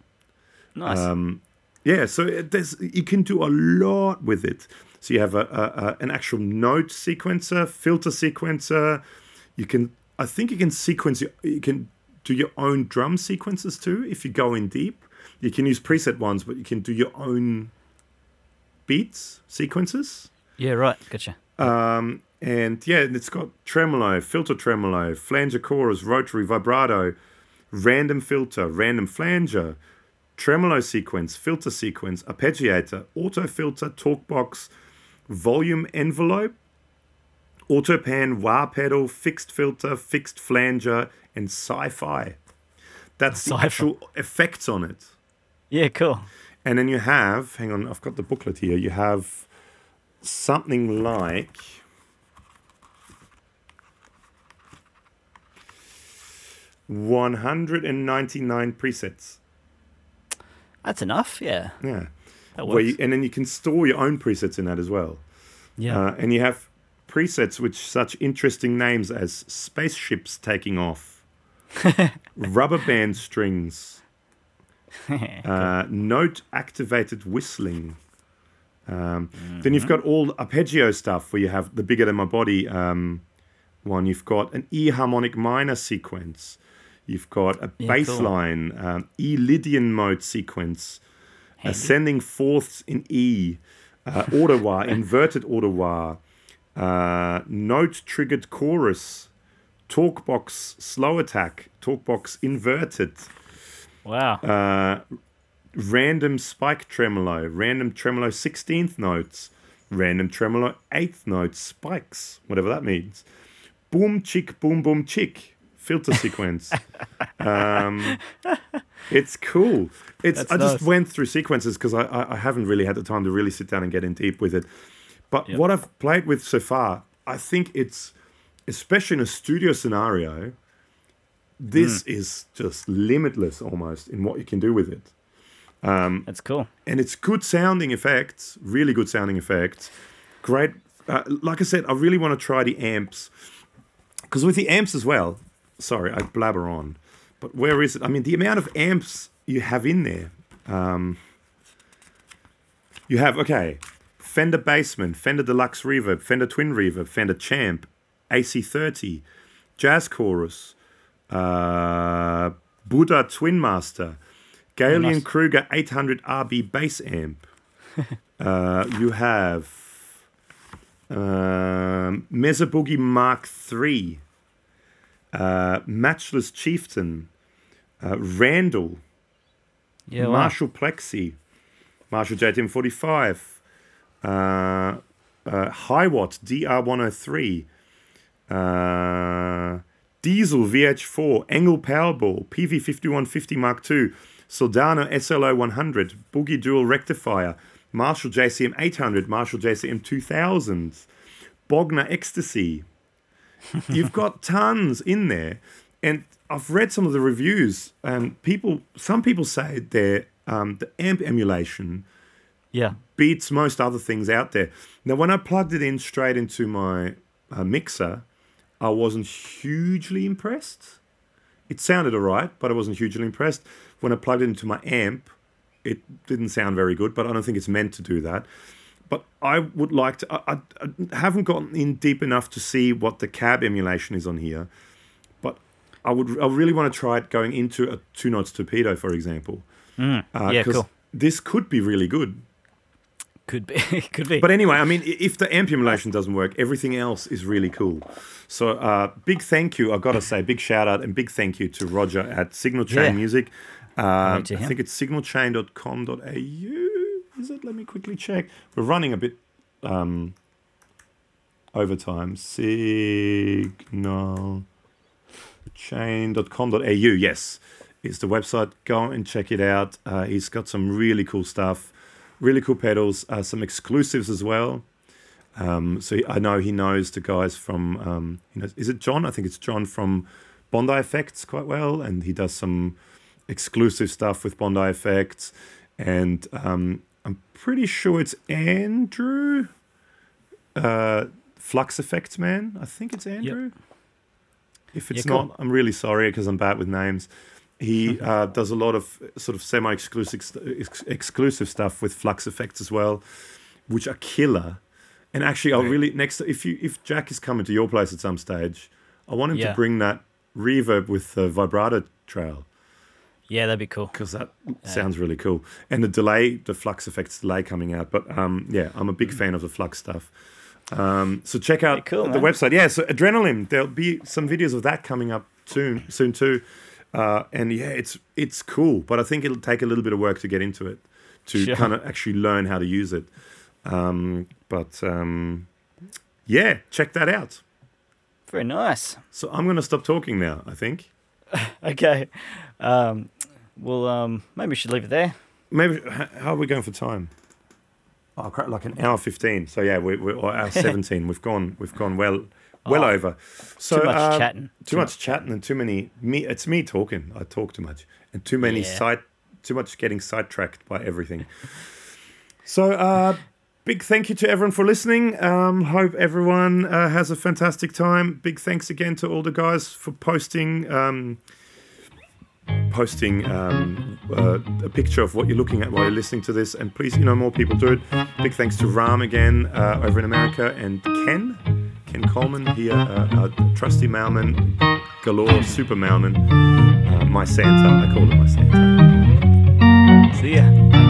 Nice. Um, yeah, so it, there's, you can do a lot with it. So you have a, a, a an actual note sequencer, filter sequencer. You can, I think, you can sequence. Your, you can do your own drum sequences too if you go in deep. You can use preset ones, but you can do your own beats sequences. Yeah, right. Gotcha. Um, and yeah, it's got tremolo, filter tremolo, flanger chorus, rotary, vibrato, random filter, random flanger. Tremolo sequence, filter sequence, arpeggiator, auto filter, talkbox, volume envelope, auto pan, wah pedal, fixed filter, fixed flanger, and sci-fi. That's the actual effects on it. Yeah, cool. And then you have, hang on, I've got the booklet here. You have something like one hundred ninety-nine presets. That's enough, yeah. Yeah. That works. Where you, and then you can store your own presets in that as well. Yeah. Uh, and you have presets with such interesting names as spaceships taking off, rubber band strings, uh, note activated whistling. Um, mm-hmm. Then you've got all arpeggio stuff where you have the Bigger Than My Body um, one. You've got an E harmonic minor sequence. You've got a yeah, bass cool. line, um, E Lydian mode sequence, Handy. Ascending fourths in E, uh, autowah, inverted autowah, uh, note triggered chorus, talkbox slow attack, talkbox inverted. Wow. Uh, random spike tremolo, random tremolo sixteenth notes, random tremolo eighth notes, spikes, whatever that means. Boom chick, boom boom chick. Filter sequence. um, it's cool. It's. That's I just nice. Went through sequences because I, I, I haven't really had the time to really sit down and get in deep with it. But yep. what I've played with so far, I think it's, especially in a studio scenario, this mm. is just limitless almost in what you can do with it. Um, That's cool. And it's good sounding effects, really good sounding effects. Great. Uh, like I said, I really want to try the amps because with the amps as well, sorry, I blabber on. But where is it? I mean, the amount of amps you have in there. Um, you have, okay, Fender Bassman, Fender Deluxe Reverb, Fender Twin Reverb, Fender Champ, A C thirty, Jazz Chorus, uh, Buddha Twin Master, Galian oh, nice. Kruger eight hundred R B Bass Amp. uh, you have um, Mesa Boogie Mark three. Uh, Matchless Chieftain, uh, Randall, yeah, wow. Marshall Plexi, Marshall J T M forty-five, uh, uh, Hiwatt D R one oh three, uh, Diesel V H four, Engel Powerball, P V fifty-one fifty Mark two, Soldano S L O one hundred, Boogie Dual Rectifier, Marshall J C M eight hundred, Marshall J C M two thousand, Bogner Ecstasy. You've got tons in there, and I've read some of the reviews. And people, some people say their um, the amp emulation, yeah, beats most other things out there. Now, when I plugged it in straight into my uh, mixer, I wasn't hugely impressed. It sounded alright, but I wasn't hugely impressed. When I plugged it into my amp, it didn't sound very good. But I don't think it's meant to do that. But I would like to... I, I, I haven't gotten in deep enough to see what the cab emulation is on here. I would I really want to try it going into a Two Notes Torpedo, for example. Mm, uh, yeah, cool. This could be really good. Could be, could be. But anyway, I mean, if the amp emulation doesn't work, everything else is really cool. So uh, big thank you, I've got to say, big shout out and big thank you to Roger at Signal Chain yeah. Music. Uh, I think it's signal chain dot com dot a u, is it? Let me quickly check. We're running a bit um, over time. signal chain dot com dot a u, yes, is the website. Go and check it out. Uh, he's got some really cool stuff. Really cool pedals, uh, some exclusives as well. Um, so he, I know he knows the guys from, um, you know, is it John? I think it's John from Bondi Effects quite well, and he does some exclusive stuff with Bondi Effects. And um, I'm pretty sure it's Andrew, uh, Flux Effects Man. I think it's Andrew. Yep. If it's yeah, cool. not, I'm really sorry because I'm bad with names. He uh, does a lot of sort of semi-exclusive st- ex- exclusive stuff with Flux Effects as well, which are killer. And actually, I'll really next if you if Jack is coming to your place at some stage, I want him yeah. to bring that reverb with the vibrato trail. Yeah, that'd be cool because that uh, sounds really cool. And the delay, the Flux Effects delay coming out. But um, yeah, I'm a big fan of the Flux stuff. Um, so check out cool, the man. website. Yeah, so Adrenaline. There'll be some videos of that coming up soon. Soon too. Uh, and yeah, it's it's cool, but I think it'll take a little bit of work to get into it, to sure. kind of actually learn how to use it. Um, but um, yeah, check that out. Very nice. So I'm going to stop talking now, I think. Okay. Um, well, um, maybe we should leave it there. Maybe. How are we going for time? Oh, crap, like an hour fifteen. So yeah, we, we, or hour seventeen. We've gone. We've gone well. Well oh, over. So, too much uh, chatting. Too, too much, much chatting and too many... Me, it's me talking. I talk too much. And too many yeah. side... Too much getting sidetracked by everything. So uh, big thank you to everyone for listening. Um, hope everyone uh, has a fantastic time. Big thanks again to all the guys for posting... Um, posting um, uh, a picture of what you're looking at while you're listening to this. And please, you know, more people do it. Big thanks to Ram again uh, over in America and Ken... Ken Coleman here, uh, a trusty mailman, galore super mailman, uh, my Santa, I call him my Santa. See ya.